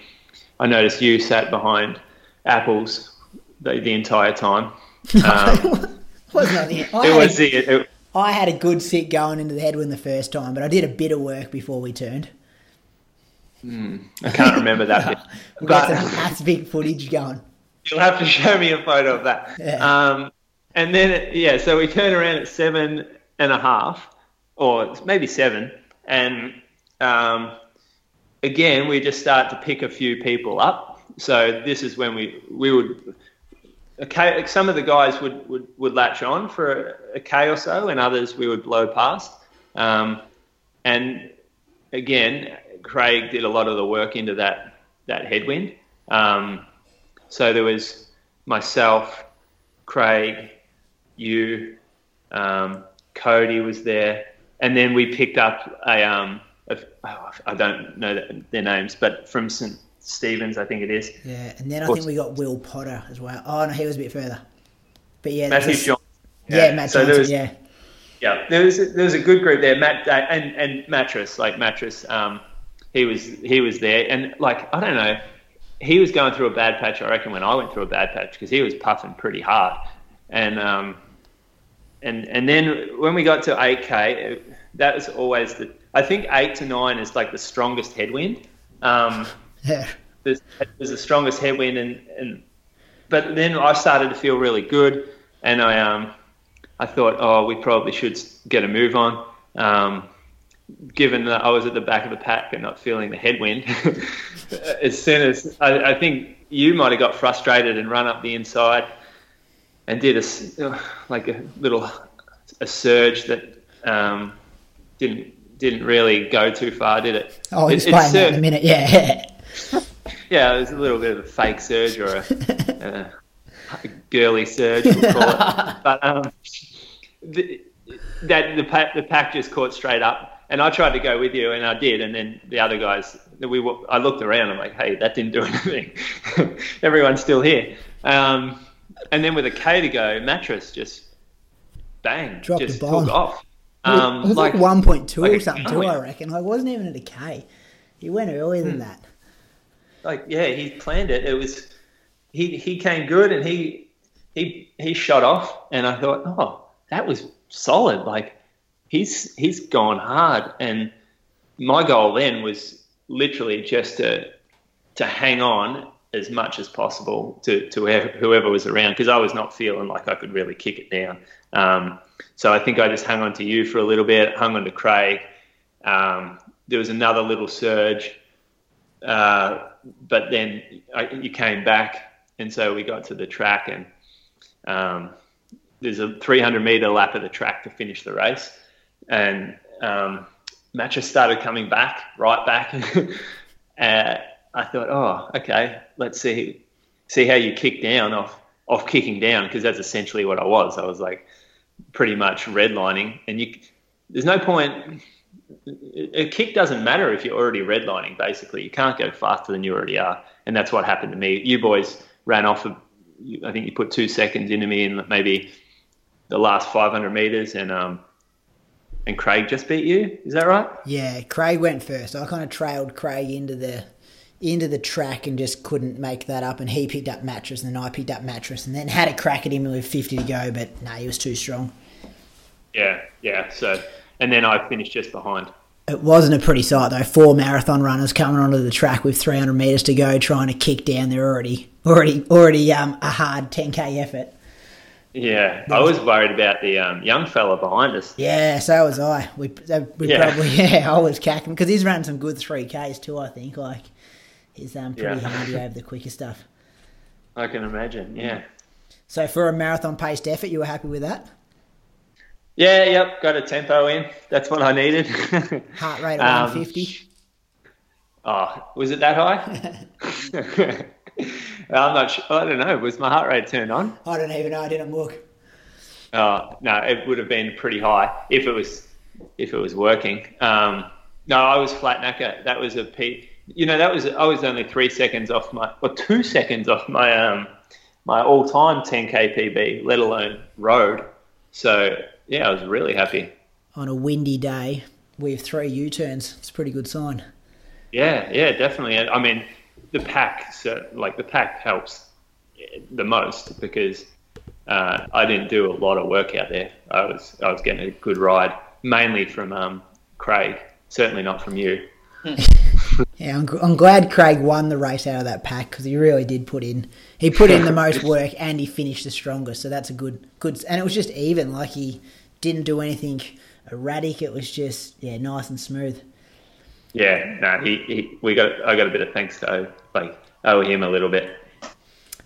I noticed you sat behind Apples the entire time. I had a good sit going into the headwind the first time, but I did a bit of work before we turned. I can't remember that bit. We've got some massive big footage going. You'll have to show me a photo of that. Yeah. And then, so we turn around at 7.5 or maybe 7. And again, we just start to pick a few people up. So this is when we would, okay, some of the guys would latch on for a K or so, and others we would blow past. And again, Craig did a lot of the work into that headwind. So there was myself, Craig, you, Cody was there. And then we picked up I don't know their names, but from St. Stephen's, I think it is. Yeah, and then I think we got Will Potter as well. Oh, no, he was a bit further. But yeah, Matthew Johnson. Yeah, Matthew Johnson, yeah. Yeah, there was a good group there. Matt and Mattress. He was there, and I don't know, he was going through a bad patch. I reckon when I went through a bad patch, because he was puffing pretty hard, And then when we got to 8K, that was always I think 8 to 9 is the strongest headwind. Yeah. There's the strongest headwind, but then I started to feel really good, and I thought, we probably should get a move on, given that I was at the back of the pack and not feeling the headwind. As soon as I think you might have got frustrated and run up the inside. And did a little surge that didn't really go too far, did it? Oh, he's playing that in a minute, yeah. Yeah, it was a little bit of a fake surge or a girly surge, we'll call it. But the pack just caught straight up, and I tried to go with you, and I did, and then the other guys, I looked around, I'm like, hey, that didn't do anything. Everyone's still here. And then with a K to go, Mattress just bang, dropped just took off. It was 1.2 or something too, I reckon. I wasn't even at a K. He went earlier than that. He planned it. It was he came good, and he shot off, and I thought, that was solid. He's gone hard, and my goal then was literally just to hang on as much as possible to whoever was around, because I was not feeling like I could really kick it down. So I think I just hung on to you for a little bit, hung on to Craig. There was another little surge, but then you came back, and so we got to the track, and there's a 300-metre lap of the track to finish the race, and Mattress started coming back, right back. I thought, okay, let's see how you kick down off kicking down, because that's essentially what I was. I was pretty much redlining, and there's no point. A kick doesn't matter if you're already redlining. Basically, you can't go faster than you already are, and that's what happened to me. You boys ran off. I think you put 2 seconds into me, and maybe the last 500 metres and Craig just beat you. Is that right? Yeah, Craig went first. I kind of trailed Craig into the track and just couldn't make that up, and he picked up Mattress and then I picked up Mattress and then had a crack at him with 50 to go, but no, he was too strong. Yeah. So, and then I finished just behind. It wasn't a pretty sight though. Four marathon runners coming onto the track with 300 metres to go, trying to kick down their already a hard 10k effort. Yeah, I was worried about the young fella behind us. Yeah, so was I. I was cackling because he's running some good 3Ks too, I think. Like, he's pretty handy over the quicker stuff. I can imagine, yeah. So for a marathon-paced effort, you were happy with that? Yeah, yep, got a tempo in. That's what I needed. Heart rate of 150? Oh, was it that high? I'm not sure. I don't know. Was my heart rate turned on? I don't even know. I didn't look. No, it would have been pretty high if it was working. No, I was flat knacker. That was a peak. You know, I was only 2 seconds off my my all-time 10K PB, let alone road. So yeah, I was really happy. On a windy day, we have 3 U-turns. It's a pretty good sign. Yeah, definitely. I mean, the pack helps the most because I didn't do a lot of work out there. I was getting a good ride, mainly from Craig, certainly not from you. Yeah, I'm glad Craig won the race out of that pack because he really did put in. He put in the most work and he finished the strongest, so that's a good. And it was just even, like he didn't do anything erratic. It was just nice and smooth. Yeah, no, I got a bit of thanks to owe him a little bit.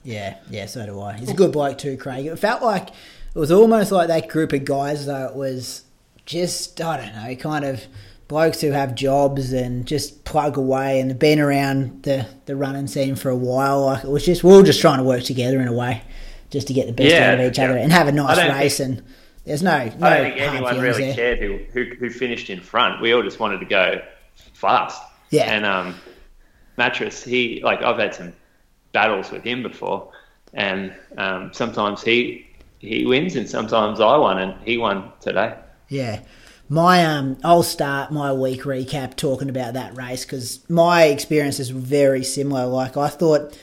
Yeah, so do I. He's a good bloke too, Craig. It felt like it was almost like that group of guys, though. It was just, I don't know, kind of blokes who have jobs and just plug away and have been around the running scene for a while. Like, it was just, we were just trying to work together in a way just to get the best out of each other and have a nice race and... There's no I don't think anyone really cared who finished in front. We all just wanted to go fast. Yeah. And Mattress, I've had some battles with him before, and sometimes he wins and sometimes I won, and he won today. Yeah. My I'll start my week recap talking about that race because my experience is very similar. Like, I thought,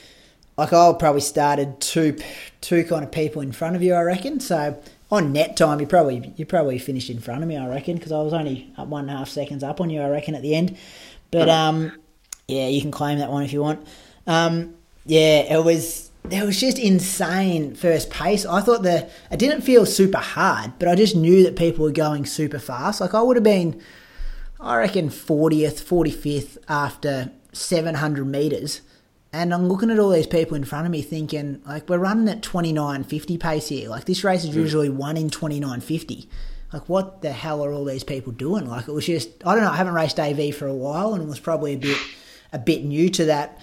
like, I probably started two kind of people in front of you, I reckon. So on net time, you probably finished in front of me, I reckon, because I was only up 1.5 seconds up on you, I reckon, at the end. But you can claim that one if you want. It was just insane first pace. I thought it didn't feel super hard, but I just knew that people were going super fast. Like, I would have been, I reckon, 40th, 45th after 700 meters. And I'm looking at all these people in front of me thinking, like, we're running at 29.50 pace here. Like, this race is usually 1 in 29.50. Like, what the hell are all these people doing? Like, it was just, I don't know, I haven't raced AV for a while and was probably a bit new to that,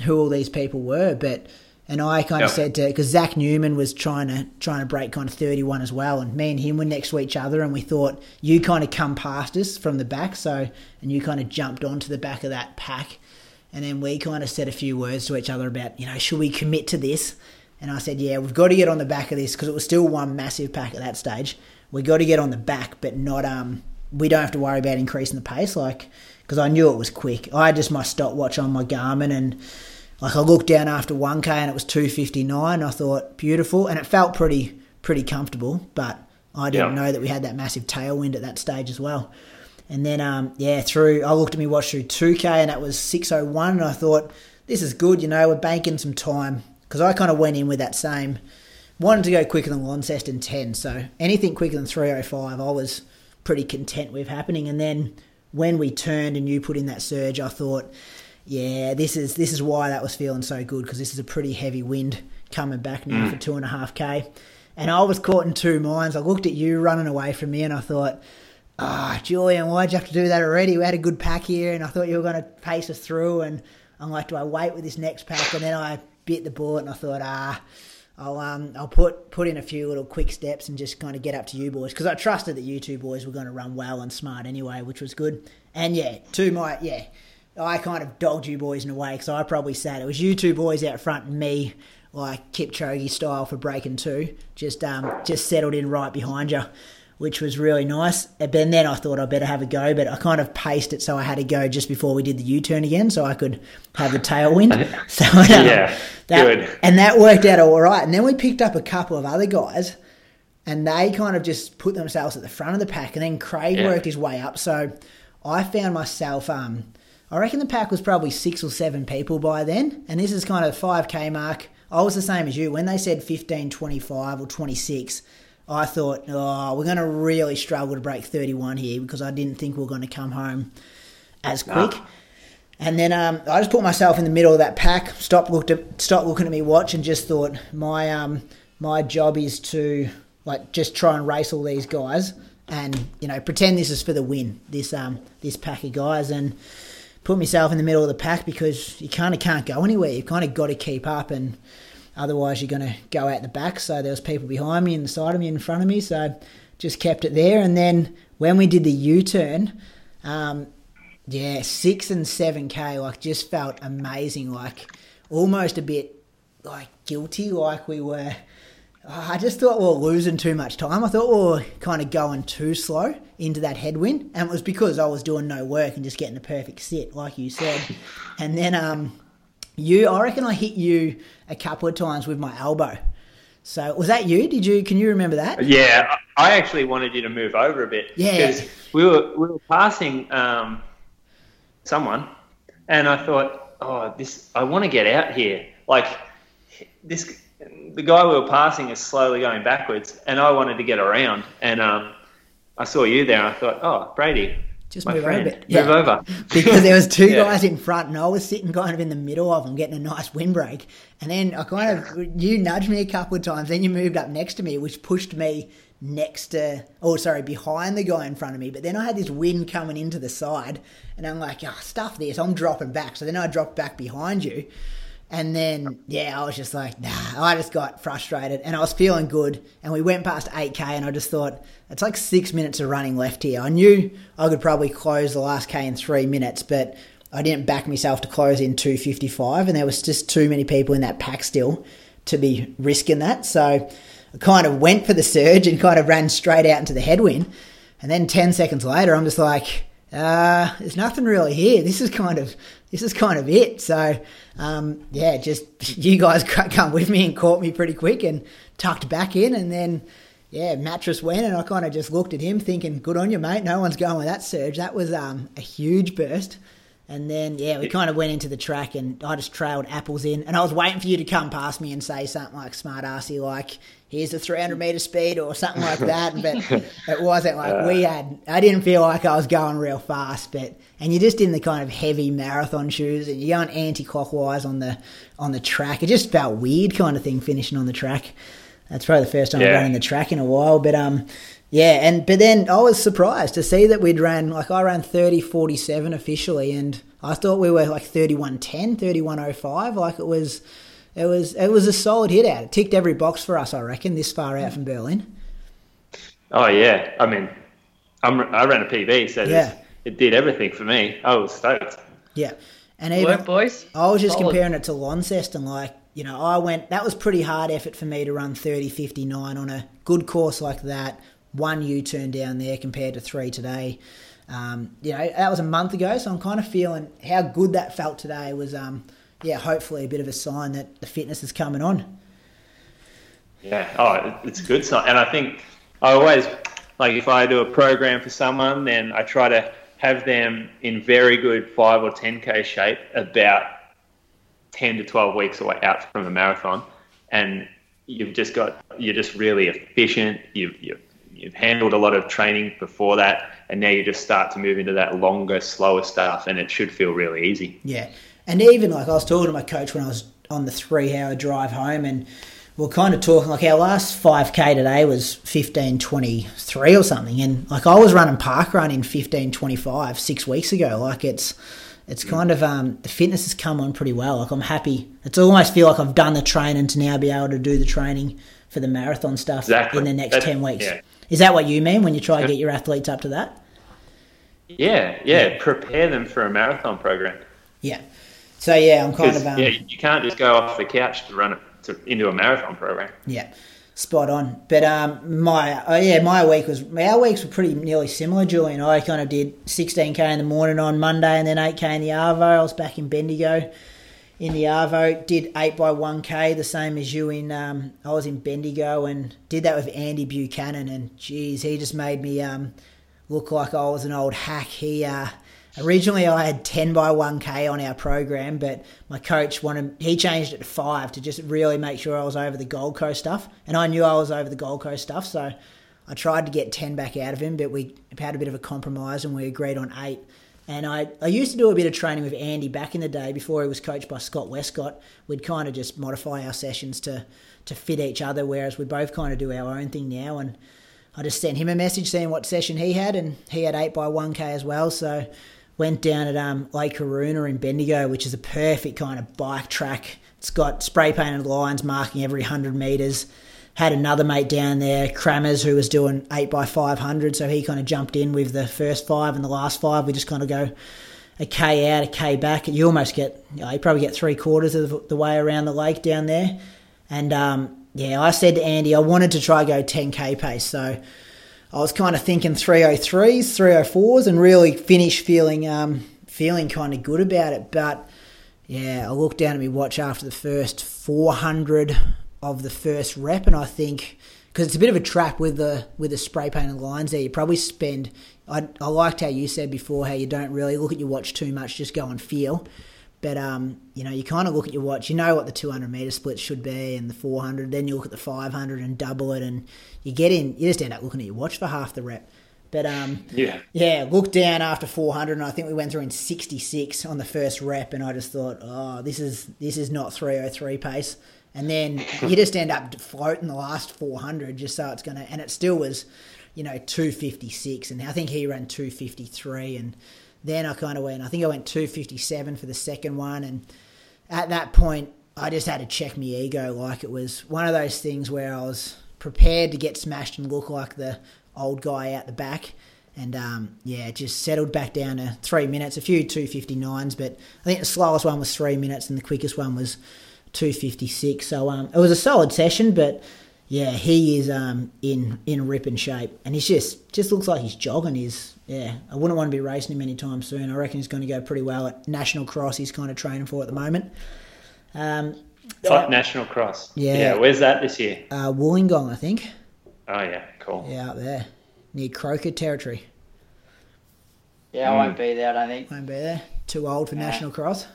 who all these people were. But, and I kind of said to, because Zach Newman was trying to break kind of 31 as well. And me and him were next to each other and we thought, you kind of come past us from the back. So, and you kind of jumped onto the back of that pack. And then we kind of said a few words to each other about, you know, should we commit to this? And I said, yeah, we've got to get on the back of this because it was still one massive pack at that stage. We got to get on the back, but not. We don't have to worry about increasing the pace, like, because I knew it was quick. I had just my stopwatch on my Garmin, and like, I looked down after 1K and it was 2:59. I thought, beautiful, and it felt pretty comfortable. But I didn't know that we had that massive tailwind at that stage as well. And then, I looked at my watch through 2K and that was 6:01 and I thought, this is good, you know, we're banking some time. Because I kind of went in with that same, wanted to go quicker than Launceston 10. So anything quicker than 3:05, I was pretty content with happening. And then when we turned and you put in that surge, I thought, yeah, this is why that was feeling so good, because this is a pretty heavy wind coming back now for 2.5K. And I was caught in two minds. I looked at you running away from me and I thought, Julian, why'd you have to do that already? We had a good pack here and I thought you were going to pace us through, and I'm like, do I wait with this next pack? And then I bit the bullet and I thought, I'll put in a few little quick steps and just kind of get up to you boys, because I trusted that you two boys were going to run well and smart anyway, which was good. And I kind of dogged you boys in a way, because I probably sat, it was you two boys out front and me like Kipchoge style for breaking two, just settled in right behind you, which was really nice. But then I thought I'd better have a go, but I kind of paced it so I had to go just before we did the U-turn again so I could have a tailwind. So good. And that worked out all right. And then we picked up a couple of other guys and they kind of just put themselves at the front of the pack. And then Craig worked his way up. So I found myself, I reckon the pack was probably 6 or 7 people by then. And this is kind of the 5K mark. I was the same as you. When they said 15, 25 or 26, I thought, we're going to really struggle to break 31 here because I didn't think we were going to come home as quick. No. And then I just put myself in the middle of that pack, stopped looking at my watch and just thought my job is to like just try and race all these guys and, pretend this is for the win, this pack of guys, and put myself in the middle of the pack because you kind of can't go anywhere. You've kind of got to keep up and otherwise you're going to go out the back. So there was people behind me and the side of me and in front of me. So just kept it there. And then when we did the U-turn, 6 and 7K, just felt amazing. Almost a bit, guilty. I just thought we were losing too much time. I thought we were kind of going too slow into that headwind. And it was because I was doing no work and just getting a perfect sit, like you said. And then, I reckon I hit you a couple of times with my elbow. So was that you? Can you remember that? Yeah, I actually wanted you to move over a bit. Yeah. Because we were passing someone and I thought, I want to get out here. The guy we were passing is slowly going backwards and I wanted to get around. And I saw you there and I thought, Brady, just move over a bit. Move over. Because there was two guys in front and I was sitting kind of in the middle of them getting a nice windbreak. And then you nudged me a couple of times, then you moved up next to me, which pushed me behind the guy in front of me. But then I had this wind coming into the side and I'm like, stuff this, I'm dropping back. So then I dropped back behind you. And then, I was just like, I just got frustrated and I was feeling good. And we went past 8K and I just thought, it's like 6 minutes of running left here. I knew I could probably close the last K in 3 minutes, but I didn't back myself to close in 2:55. And there was just too many people in that pack still to be risking that. So I kind of went for the surge and kind of ran straight out into the headwind. And then 10 seconds later, I'm just like, there's nothing really here. This is kind of it. So, just you guys come with me and caught me pretty quick and tucked back in. And then, Mattress went and I kind of just looked at him thinking, good on you, mate. No one's going with that surge. That was a huge burst. And then, we kind of went into the track and I just trailed apples in. And I was waiting for you to come past me and say something like smart-assy, like, here's the 300 metre speed or something like that. But it wasn't I didn't feel like I was going real fast. And you're just in the kind of heavy marathon shoes and you're going anti-clockwise on the track. It just felt weird kind of thing finishing on the track. That's probably the first time I've run in the track in a while. But but then I was surprised to see that we'd ran, I ran 30:47 officially and I thought we were 31:10, 31:05. It was a solid hit out. It ticked every box for us, I reckon, this far out from Berlin. Oh, yeah. I mean, I ran a PB, so it did everything for me. I was stoked. Yeah. And even, boys. I was just comparing it to Launceston. That was pretty hard effort for me to run 30:59 on a good course like that. One U-turn down there compared to 3 today. That was a month ago, so I'm kind of feeling how good that felt today was... hopefully a bit of a sign that the fitness is coming on. Yeah, it's a good sign. And I think I always, if I do a program for someone, then I try to have them in very good 5 or 10K shape about 10 to 12 weeks away out from a marathon. And you're just really efficient. You've handled a lot of training before that. And now you just start to move into that longer, slower stuff. And it should feel really easy. Yeah. And even, I was talking to my coach when I was on the 3-hour drive home and we're kind of talking, our last 5K today was 15:23 or something. And, I was running parkrun in 15:25 6 weeks ago. It's kind of the fitness has come on pretty well. I'm happy. It's almost feel like I've done the training to now be able to do the training for the marathon stuff in the next 10 weeks. Yeah. Is that what you mean when you try to get your athletes up to that? Yeah. Prepare them for a marathon program. Yeah. So, I'm kind of... you can't just go off the couch to run it into a marathon program. Yeah, spot on. But our weeks were pretty nearly similar, Julian. I kind of did 16K in the morning on Monday and then 8K in the Arvo. I was back in Bendigo in the Arvo, did 8x1K, the same as you in, I was in Bendigo and did that with Andy Buchanan, and geez, he just made me look like I was an old hack. He, originally I had 10x1K on our program, but my coach he changed it to 5 to just really make sure I was over the Gold Coast stuff, and I knew I was over the Gold Coast stuff, so I tried to get 10 back out of him, but we had a bit of a compromise and we agreed on 8. And I used to do a bit of training with Andy back in the day before he was coached by Scott Westcott. We'd kind of just modify our sessions to fit each other, whereas we both kind of do our own thing now. And I just sent him a message seeing what session he had, and he had 8x1K as well. So went down at Lake Haruna in Bendigo, which is a perfect kind of bike track. It's got spray-painted lines marking every 100 metres. Had another mate down there, Crammers, who was doing 8x500, so he kind of jumped in with the first 5 and the last 5. We just kind of go a K out, a K back. You almost get, you probably get 3/4 of the way around the lake down there. And, I said to Andy, I wanted to try go 10K pace, so I was kind of thinking 303s, 304s, and really finish feeling kind of good about it. But, yeah, I looked down at my watch after the first 400 of the first rep, and I think because it's a bit of a trap with the spray painted lines there, you probably spend, I liked how you said before how you don't really look at your watch too much, just go and feel, but you kind of look at your watch, you know what the 200 meter split should be and the 400, then you look at the 500 and double it, and you get in, you just end up looking at your watch for half the rep. But looked down after 400, and I think we went through in 66 on the first rep, and I just thought, oh, this is not 303 pace. And then you just end up floating the last 400 just so it's going to... And it still was, 256. And I think he ran 253. And then I kind of went... I think I went 257 for the second one. And at that point, I just had to check my ego. Like, it was one of those things where I was prepared to get smashed and look like the old guy out the back. And, just settled back down to 3 minutes. A few 259s, but I think the slowest one was 3 minutes and the quickest one was 256. So it was a solid session, but yeah, he is in ripping shape, and he's just looks like he's jogging. I wouldn't want to be racing him anytime soon. I reckon he's going to go pretty well at National Cross. He's kind of training for at the moment. National Cross. Yeah, where's that this year? Wollongong, I think. Oh yeah, cool. Yeah, up there near Croker territory. Yeah, I won't be there. I don't think. Won't be there. Too old for National Cross.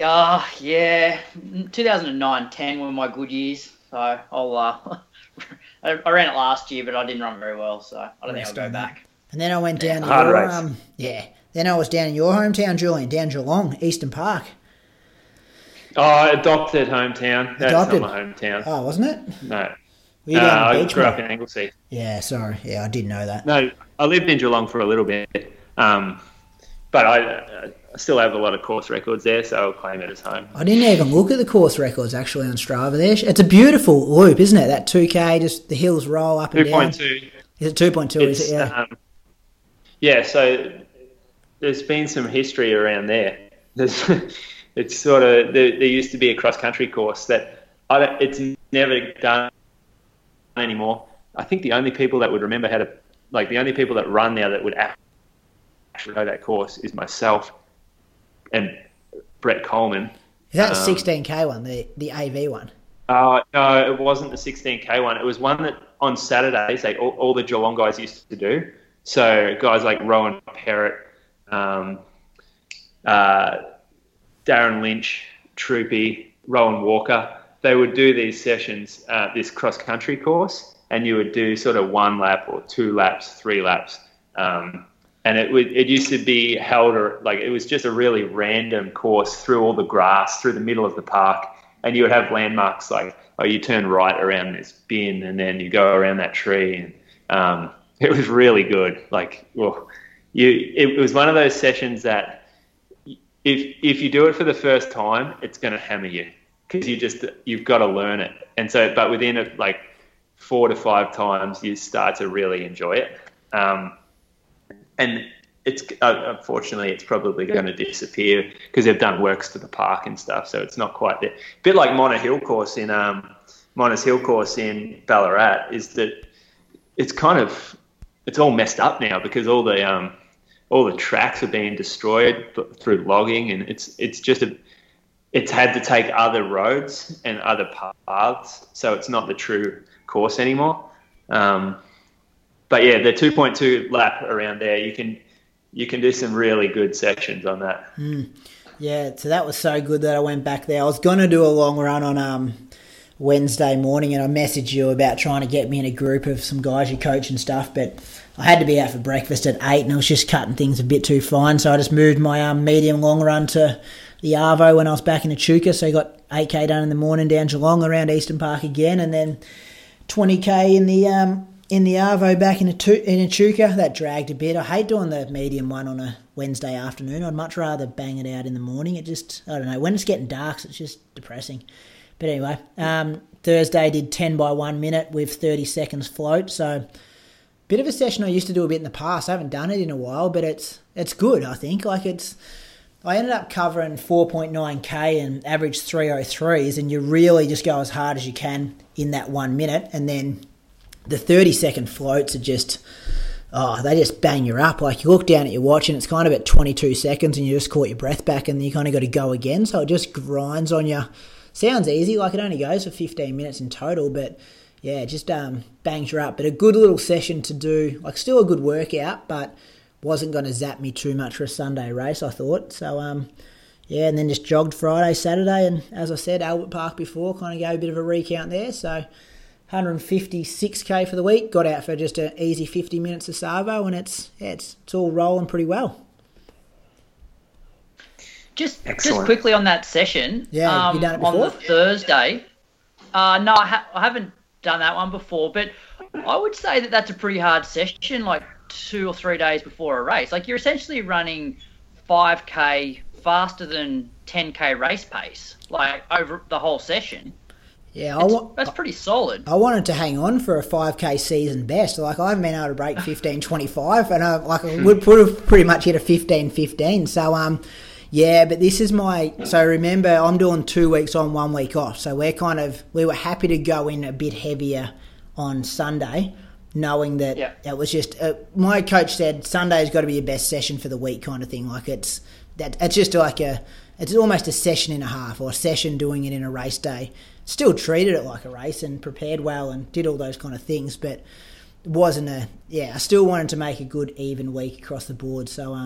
Oh, yeah, 2009-10 were my good years, so I'll I ran it last year, but I didn't run very well, so I don't think I'll go back. And then I went down to your, then I was down in your hometown, Julian, down Geelong, Eastern Park. Oh, adopted hometown. That's adopted. Not my hometown. Oh, wasn't it? No. Were you down I grew up in Anglesey. Yeah, sorry. Yeah, I didn't know that. No, I lived in Geelong for a little bit, but I still have a lot of course records there, so I'll claim it as home. I didn't even look at the course records, actually, on Strava there. It's a beautiful loop, isn't it? That 2K, just the hills roll up and down. 2.2. Is it 2.2? Is it? Yeah. So there's been some history around there. It's sort of there used to be a cross-country course that it's never done anymore. I think the only people that would remember how to – like the only people that run now that would actually know that course is myself and Brett Coleman. Is that the 16K one, the AV one? No, it wasn't the 16K one. It was one that on Saturdays all the Geelong guys used to do. So guys like Rowan Perrott, Darren Lynch, Troopy, Rowan Walker, they would do these sessions, this cross-country course, and you would do sort of one lap or two laps, three laps, and it used to be held, it was just a really random course through all the grass, through the middle of the park, and you would have landmarks you turn right around this bin, and then you go around that tree, and it was really good. It was one of those sessions that if you do it for the first time, it's going to hammer you because you've got to learn it, and so but within 4 to 5 times, you start to really enjoy it. And it's unfortunately it's probably going to disappear because they've done works to the park and stuff, so it's not quite there. A bit like Monash Hill course in Ballarat is that it's kind of it's all messed up now because all the tracks are being destroyed through logging, and it's had to take other roads and other paths, so it's not the true course anymore. But yeah, the 2.2 lap around there, you can do some really good sections on that. Mm. Yeah, so that was so good that I went back there. I was going to do a long run on Wednesday morning, and I messaged you about trying to get me in a group of some guys you coach and stuff, but I had to be out for breakfast at 8 and I was just cutting things a bit too fine, so I just moved my medium long run to the Arvo when I was back in Echuca, so I got 8K done in the morning down Geelong around Eastern Park again, and then 20K in the Arvo back in Echuca. That dragged a bit. I hate doing the medium one on a Wednesday afternoon. I'd much rather bang it out in the morning. It just, I don't know, when it's getting dark, it's just depressing. But anyway, Thursday did 10 by 1 minute with 30 seconds float, so bit of a session I used to do a bit in the past. I haven't done it in a while, but it's good, I think. Like I ended up covering 4.9K and average 3:03s, and you really just go as hard as you can in that 1 minute, and then the 30-second floats are just, they just bang you up. Like, you look down at your watch and it's kind of at 22 seconds and you just caught your breath back and then you kind of got to go again. So it just grinds on you. Sounds easy, like it only goes for 15 minutes in total, but yeah, it just bangs you up. But a good little session to do, like still a good workout, but wasn't going to zap me too much for a Sunday race, I thought. So, yeah, and then just jogged Friday, Saturday, and as I said, Albert Park before, kind of gave a bit of a recount there, so 156K for the week. Got out for just an easy 50 minutes of Savo, and it's all rolling pretty well. Just quickly on that session. Yeah, you done it before? On the Thursday. No, I haven't done that one before, but I would say that that's a pretty hard session, like 2 or 3 days before a race. Like, you're essentially running 5K faster than 10K race pace, like over the whole session. Yeah, that's pretty solid. I wanted to hang on for a 5K season best. Like, I haven't been able to break 15:25, and I would pretty much hit a 15:15. So, yeah, but this is my. So remember, I'm doing 2 weeks on, 1 week off. So we were happy to go in a bit heavier on Sunday, knowing that it was just. My coach said Sunday's got to be your best session for the week, kind of thing. Like it's just like a. It's almost a session and a half, or a session doing it in a race day. Still treated it like a race and prepared well and did all those kind of things, but it wasn't I still wanted to make a good even week across the board. So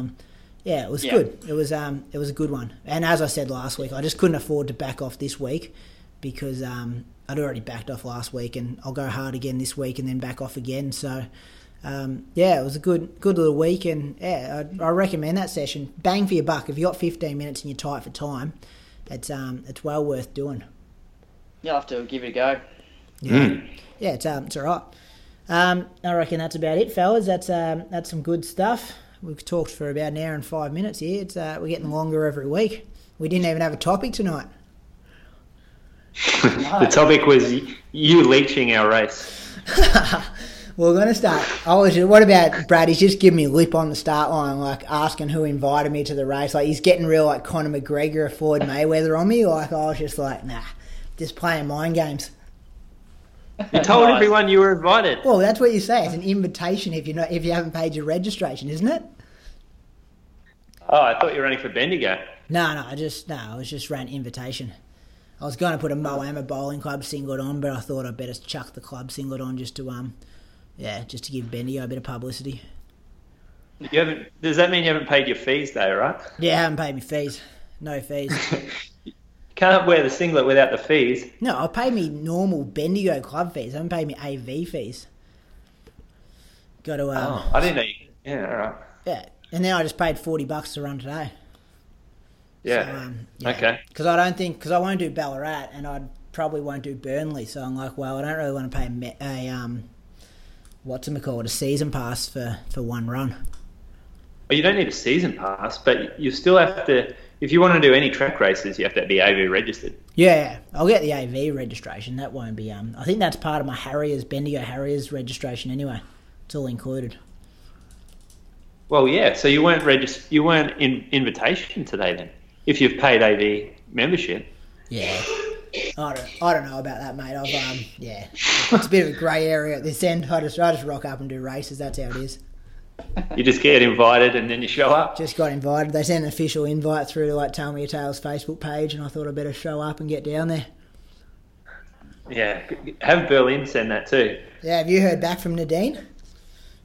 it was good. It was a good one. And as I said last week, I just couldn't afford to back off this week because I'd already backed off last week, and I'll go hard again this week and then back off again. So it was a good little week, and I recommend that session. Bang for your buck. If you got 15 minutes and you're tight for time, it's well worth doing. You'll have to give it a go. Yeah, it's all right. I reckon that's about it, fellas. That's some good stuff. We've talked for about an hour and 5 minutes here. It's we're getting longer every week. We didn't even have a topic tonight. No. The topic was you leeching our race. Well, we're going to start. What about Brad? He's just giving me lip on the start line, like asking who invited me to the race. Like, he's getting real like Conor McGregor or Floyd Mayweather on me. Like, I was just like, nah. Just playing mind games. You told everyone you were invited. Well, that's what you say. It's an invitation if you haven't paid your registration, isn't it? Oh, I thought you were running for Bendigo. No, I was just ran invitation. I was going to put a Moama bowling club singlet on, but I thought I'd better chuck the club singlet on just to give Bendigo a bit of publicity. Does that mean you haven't paid your fees though, right? Yeah, I haven't paid my fees. No fees. Can't wear the singlet without the fees. No, I paid me normal Bendigo club fees. I haven't paid me AV fees. Got to. I didn't know. Yeah, all right. Yeah, and then I just paid $40 to run today. Yeah. So, okay. Because I won't do Ballarat, and I probably won't do Burnley. So I'm like, well, I don't really want to pay a season pass for one run. Well, you don't need a season pass, but you still have to. If you want to do any track races, you have to be AV registered. Yeah, I'll get the AV registration. That won't be... I think that's part of my Bendigo Harriers registration anyway. It's all included. Well, yeah. So you weren't registered. You weren't in invitation today then, if you've paid AV membership. Yeah. I don't know about that, mate. I've yeah, it's a bit of a grey area at this end. I just rock up and do races. That's how it is. You just get invited and then you show up. Just got invited. They sent an official invite through to like Tell Me Your Tales Facebook page, and I thought I'd better show up and get down there. Yeah, have Berlin send that too. Yeah, have you heard back from Nadine?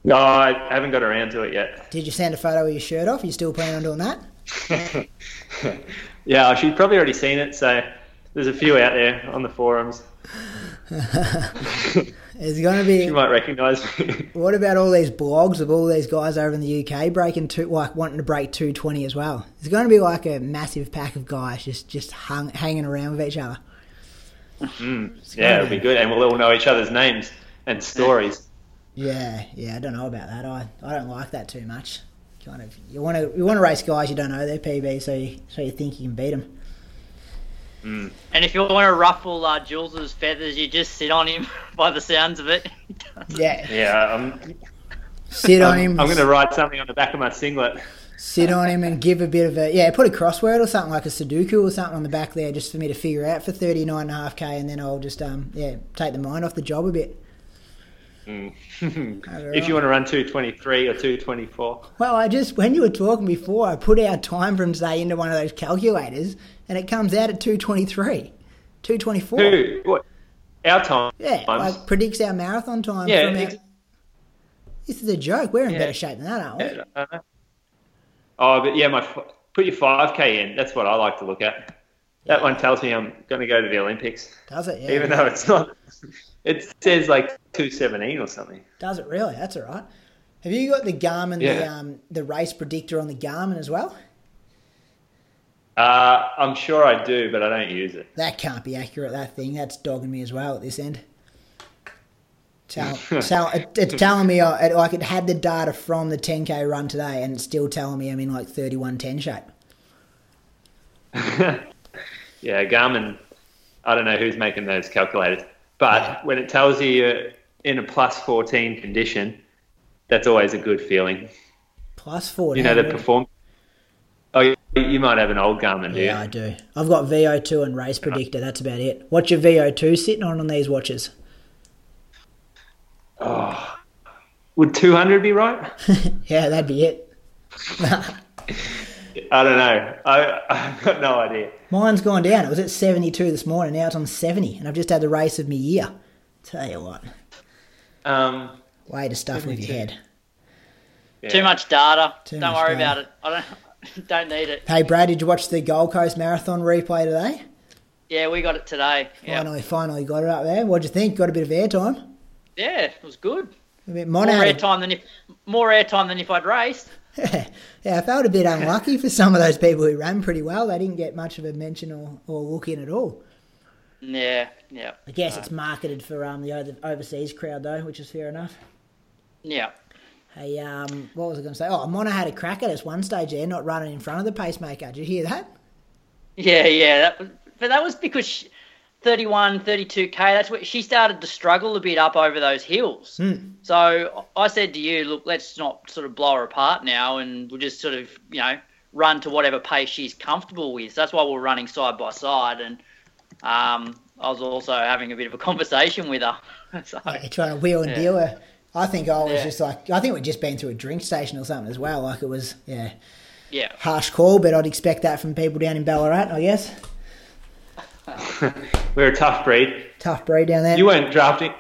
No, I haven't got around to it yet. Did you send a photo of your shirt off? Are you still planning on doing that? Yeah, she's probably already seen it, so there's a few out there on the forums. It's going to be... You might recognise me. What about all these blogs of all these guys over in the UK wanting to break 220 as well? It's going to be like a massive pack of guys just hanging around with each other. Mm. Yeah, it'll be good, and we'll all know each other's names and stories. Yeah, I don't know about that. I don't like that too much. Kind of, you want to race guys you don't know their PB, so you think you can beat them. Mm. And if you want to ruffle Jules's feathers, you just sit on him. By the sounds of it. Yeah. Sit on him. I'm going to write something on the back of my singlet. Sit on him and give a bit of a... Yeah, put a crossword or something like a Sudoku or something on the back there just for me to figure out for 39.5k, and then I'll just take the mind off the job a bit. Mm. If you want to run 223 or 224. Well, when you were talking before, I put our time from today into one of those calculators and it comes out at 223, 224. What? Our time? Yeah, like predicts our marathon time. Yeah, this is a joke. We're in better shape than that, aren't we? Yeah, I know. Oh, but yeah, put your 5K in. That's what I like to look at. That one tells me I'm going to go to the Olympics. Does it? Yeah. Even though it's not. It says like 217 or something. Does it really? That's all right. Have you got the Garmin, the race predictor on the Garmin as well? I'm sure I do, but I don't use it. That can't be accurate, that thing. That's dogging me as well at this end. It's telling me it had the data from the 10K run today, and it's still telling me I'm in like 31.10 shape. Yeah, Garmin, I don't know who's making those calculators, but when it tells you you're in a plus 14 condition, that's always a good feeling. Plus 14? You know, the performance. Oh, you might have an old Garmin, do you? Yeah, I do. I've got VO2 and Race Predictor, that's about it. What's your VO2 sitting on these watches? Oh, would 200 be right? Yeah, that'd be it. I don't know. I've got no idea. Mine's gone down. It was at 72 this morning. Now it's on 70, and I've just had the race of my year. Tell you what. Way to stuff with your head. Yeah. Too much data. Don't worry about it. I don't need it. Hey, Brad, did you watch the Gold Coast Marathon replay today? Yeah, we got it today. Finally got it up there. What'd you think? Got a bit of airtime? Yeah, it was good. A bit more airtime than if I'd raced. Yeah, I felt a bit unlucky for some of those people who ran pretty well. They didn't get much of a mention or look in at all. Yeah. I guess it's marketed for the overseas crowd though, which is fair enough. Yeah. Hey, what was I going to say? Oh, Mona had a crack at us one stage there, not running in front of the pacemaker. Did you hear that? Yeah. That was because... 31, 32K, that's where she started to struggle a bit up over those hills. Mm. So I said to you, look, let's not sort of blow her apart now, and we'll just sort of, run to whatever pace she's comfortable with. So that's why we're running side by side. And I was also having a bit of a conversation with her. So, you're trying to wheel and deal her. I think I was just like, I think we'd just been through a drink station or something as well. Like it was, harsh call, but I'd expect that from people down in Ballarat, I guess. We're a tough breed. Tough breed down there. You weren't drafting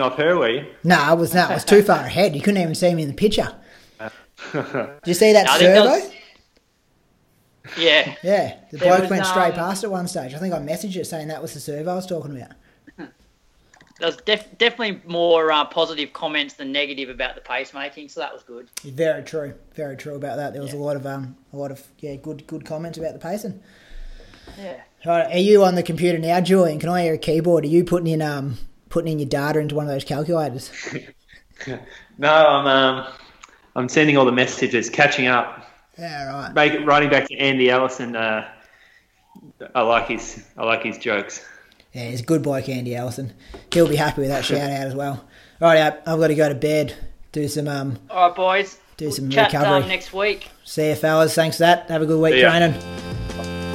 off her, were you? No, I was not. I was too far ahead. You couldn't even see me in the picture. Did you see that servo? Yeah. Yeah. The bloke went straight past at one stage. I think I messaged her saying that was the servo I was talking about. There was definitely more positive comments than negative about the pacemaking, so that was good. Very true. Very true about that. There was a lot of good comments about the pacing. Yeah. Right, are you on the computer now, Julian? Can I hear a keyboard? Are you putting in your data into one of those calculators? No, I'm sending all the messages, catching up. Yeah, right. Writing back to Andy Allison. I like his jokes. Yeah, he's a good bloke, Andy Allison. He'll be happy with that shout out as well. All right, I've got to go to bed. Do some. All right, boys. Do some chat recovery next week. See you, fellas. Thanks for that. Have a good week training.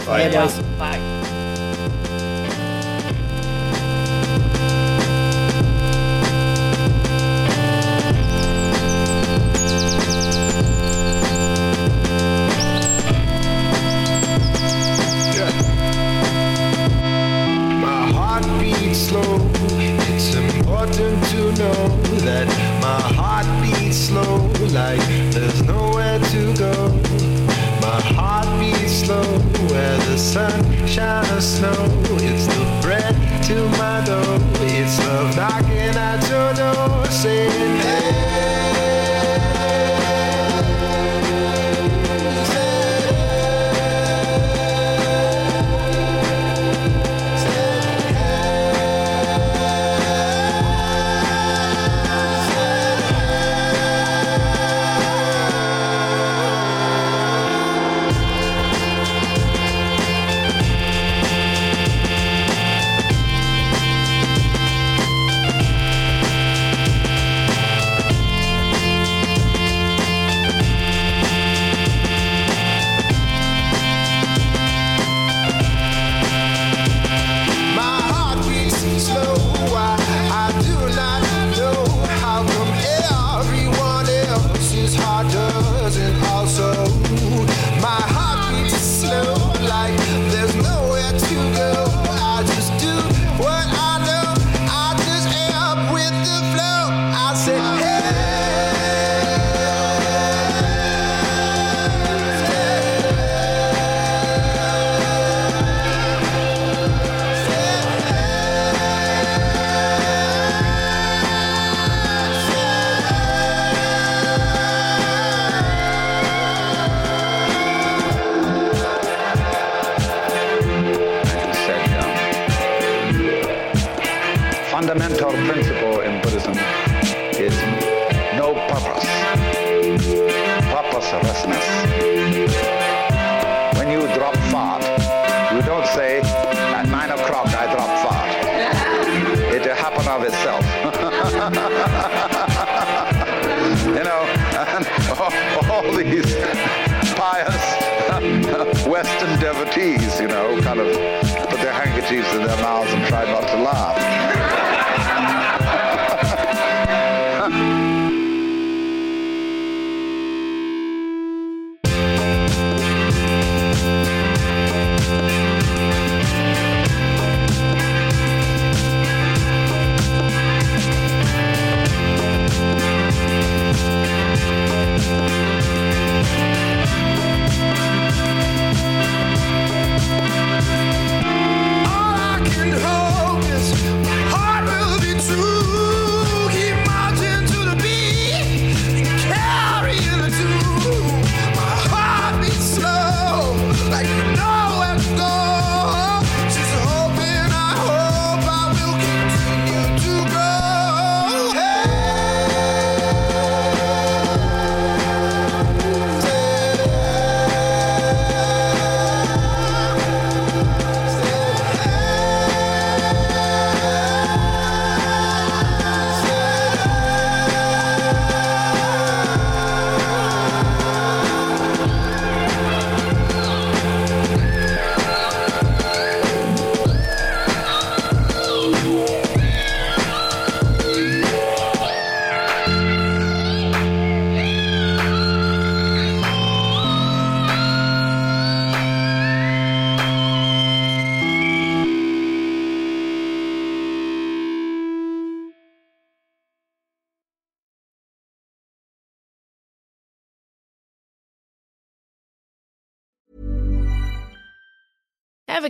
Bye. Yeah, boys. Bye. Ever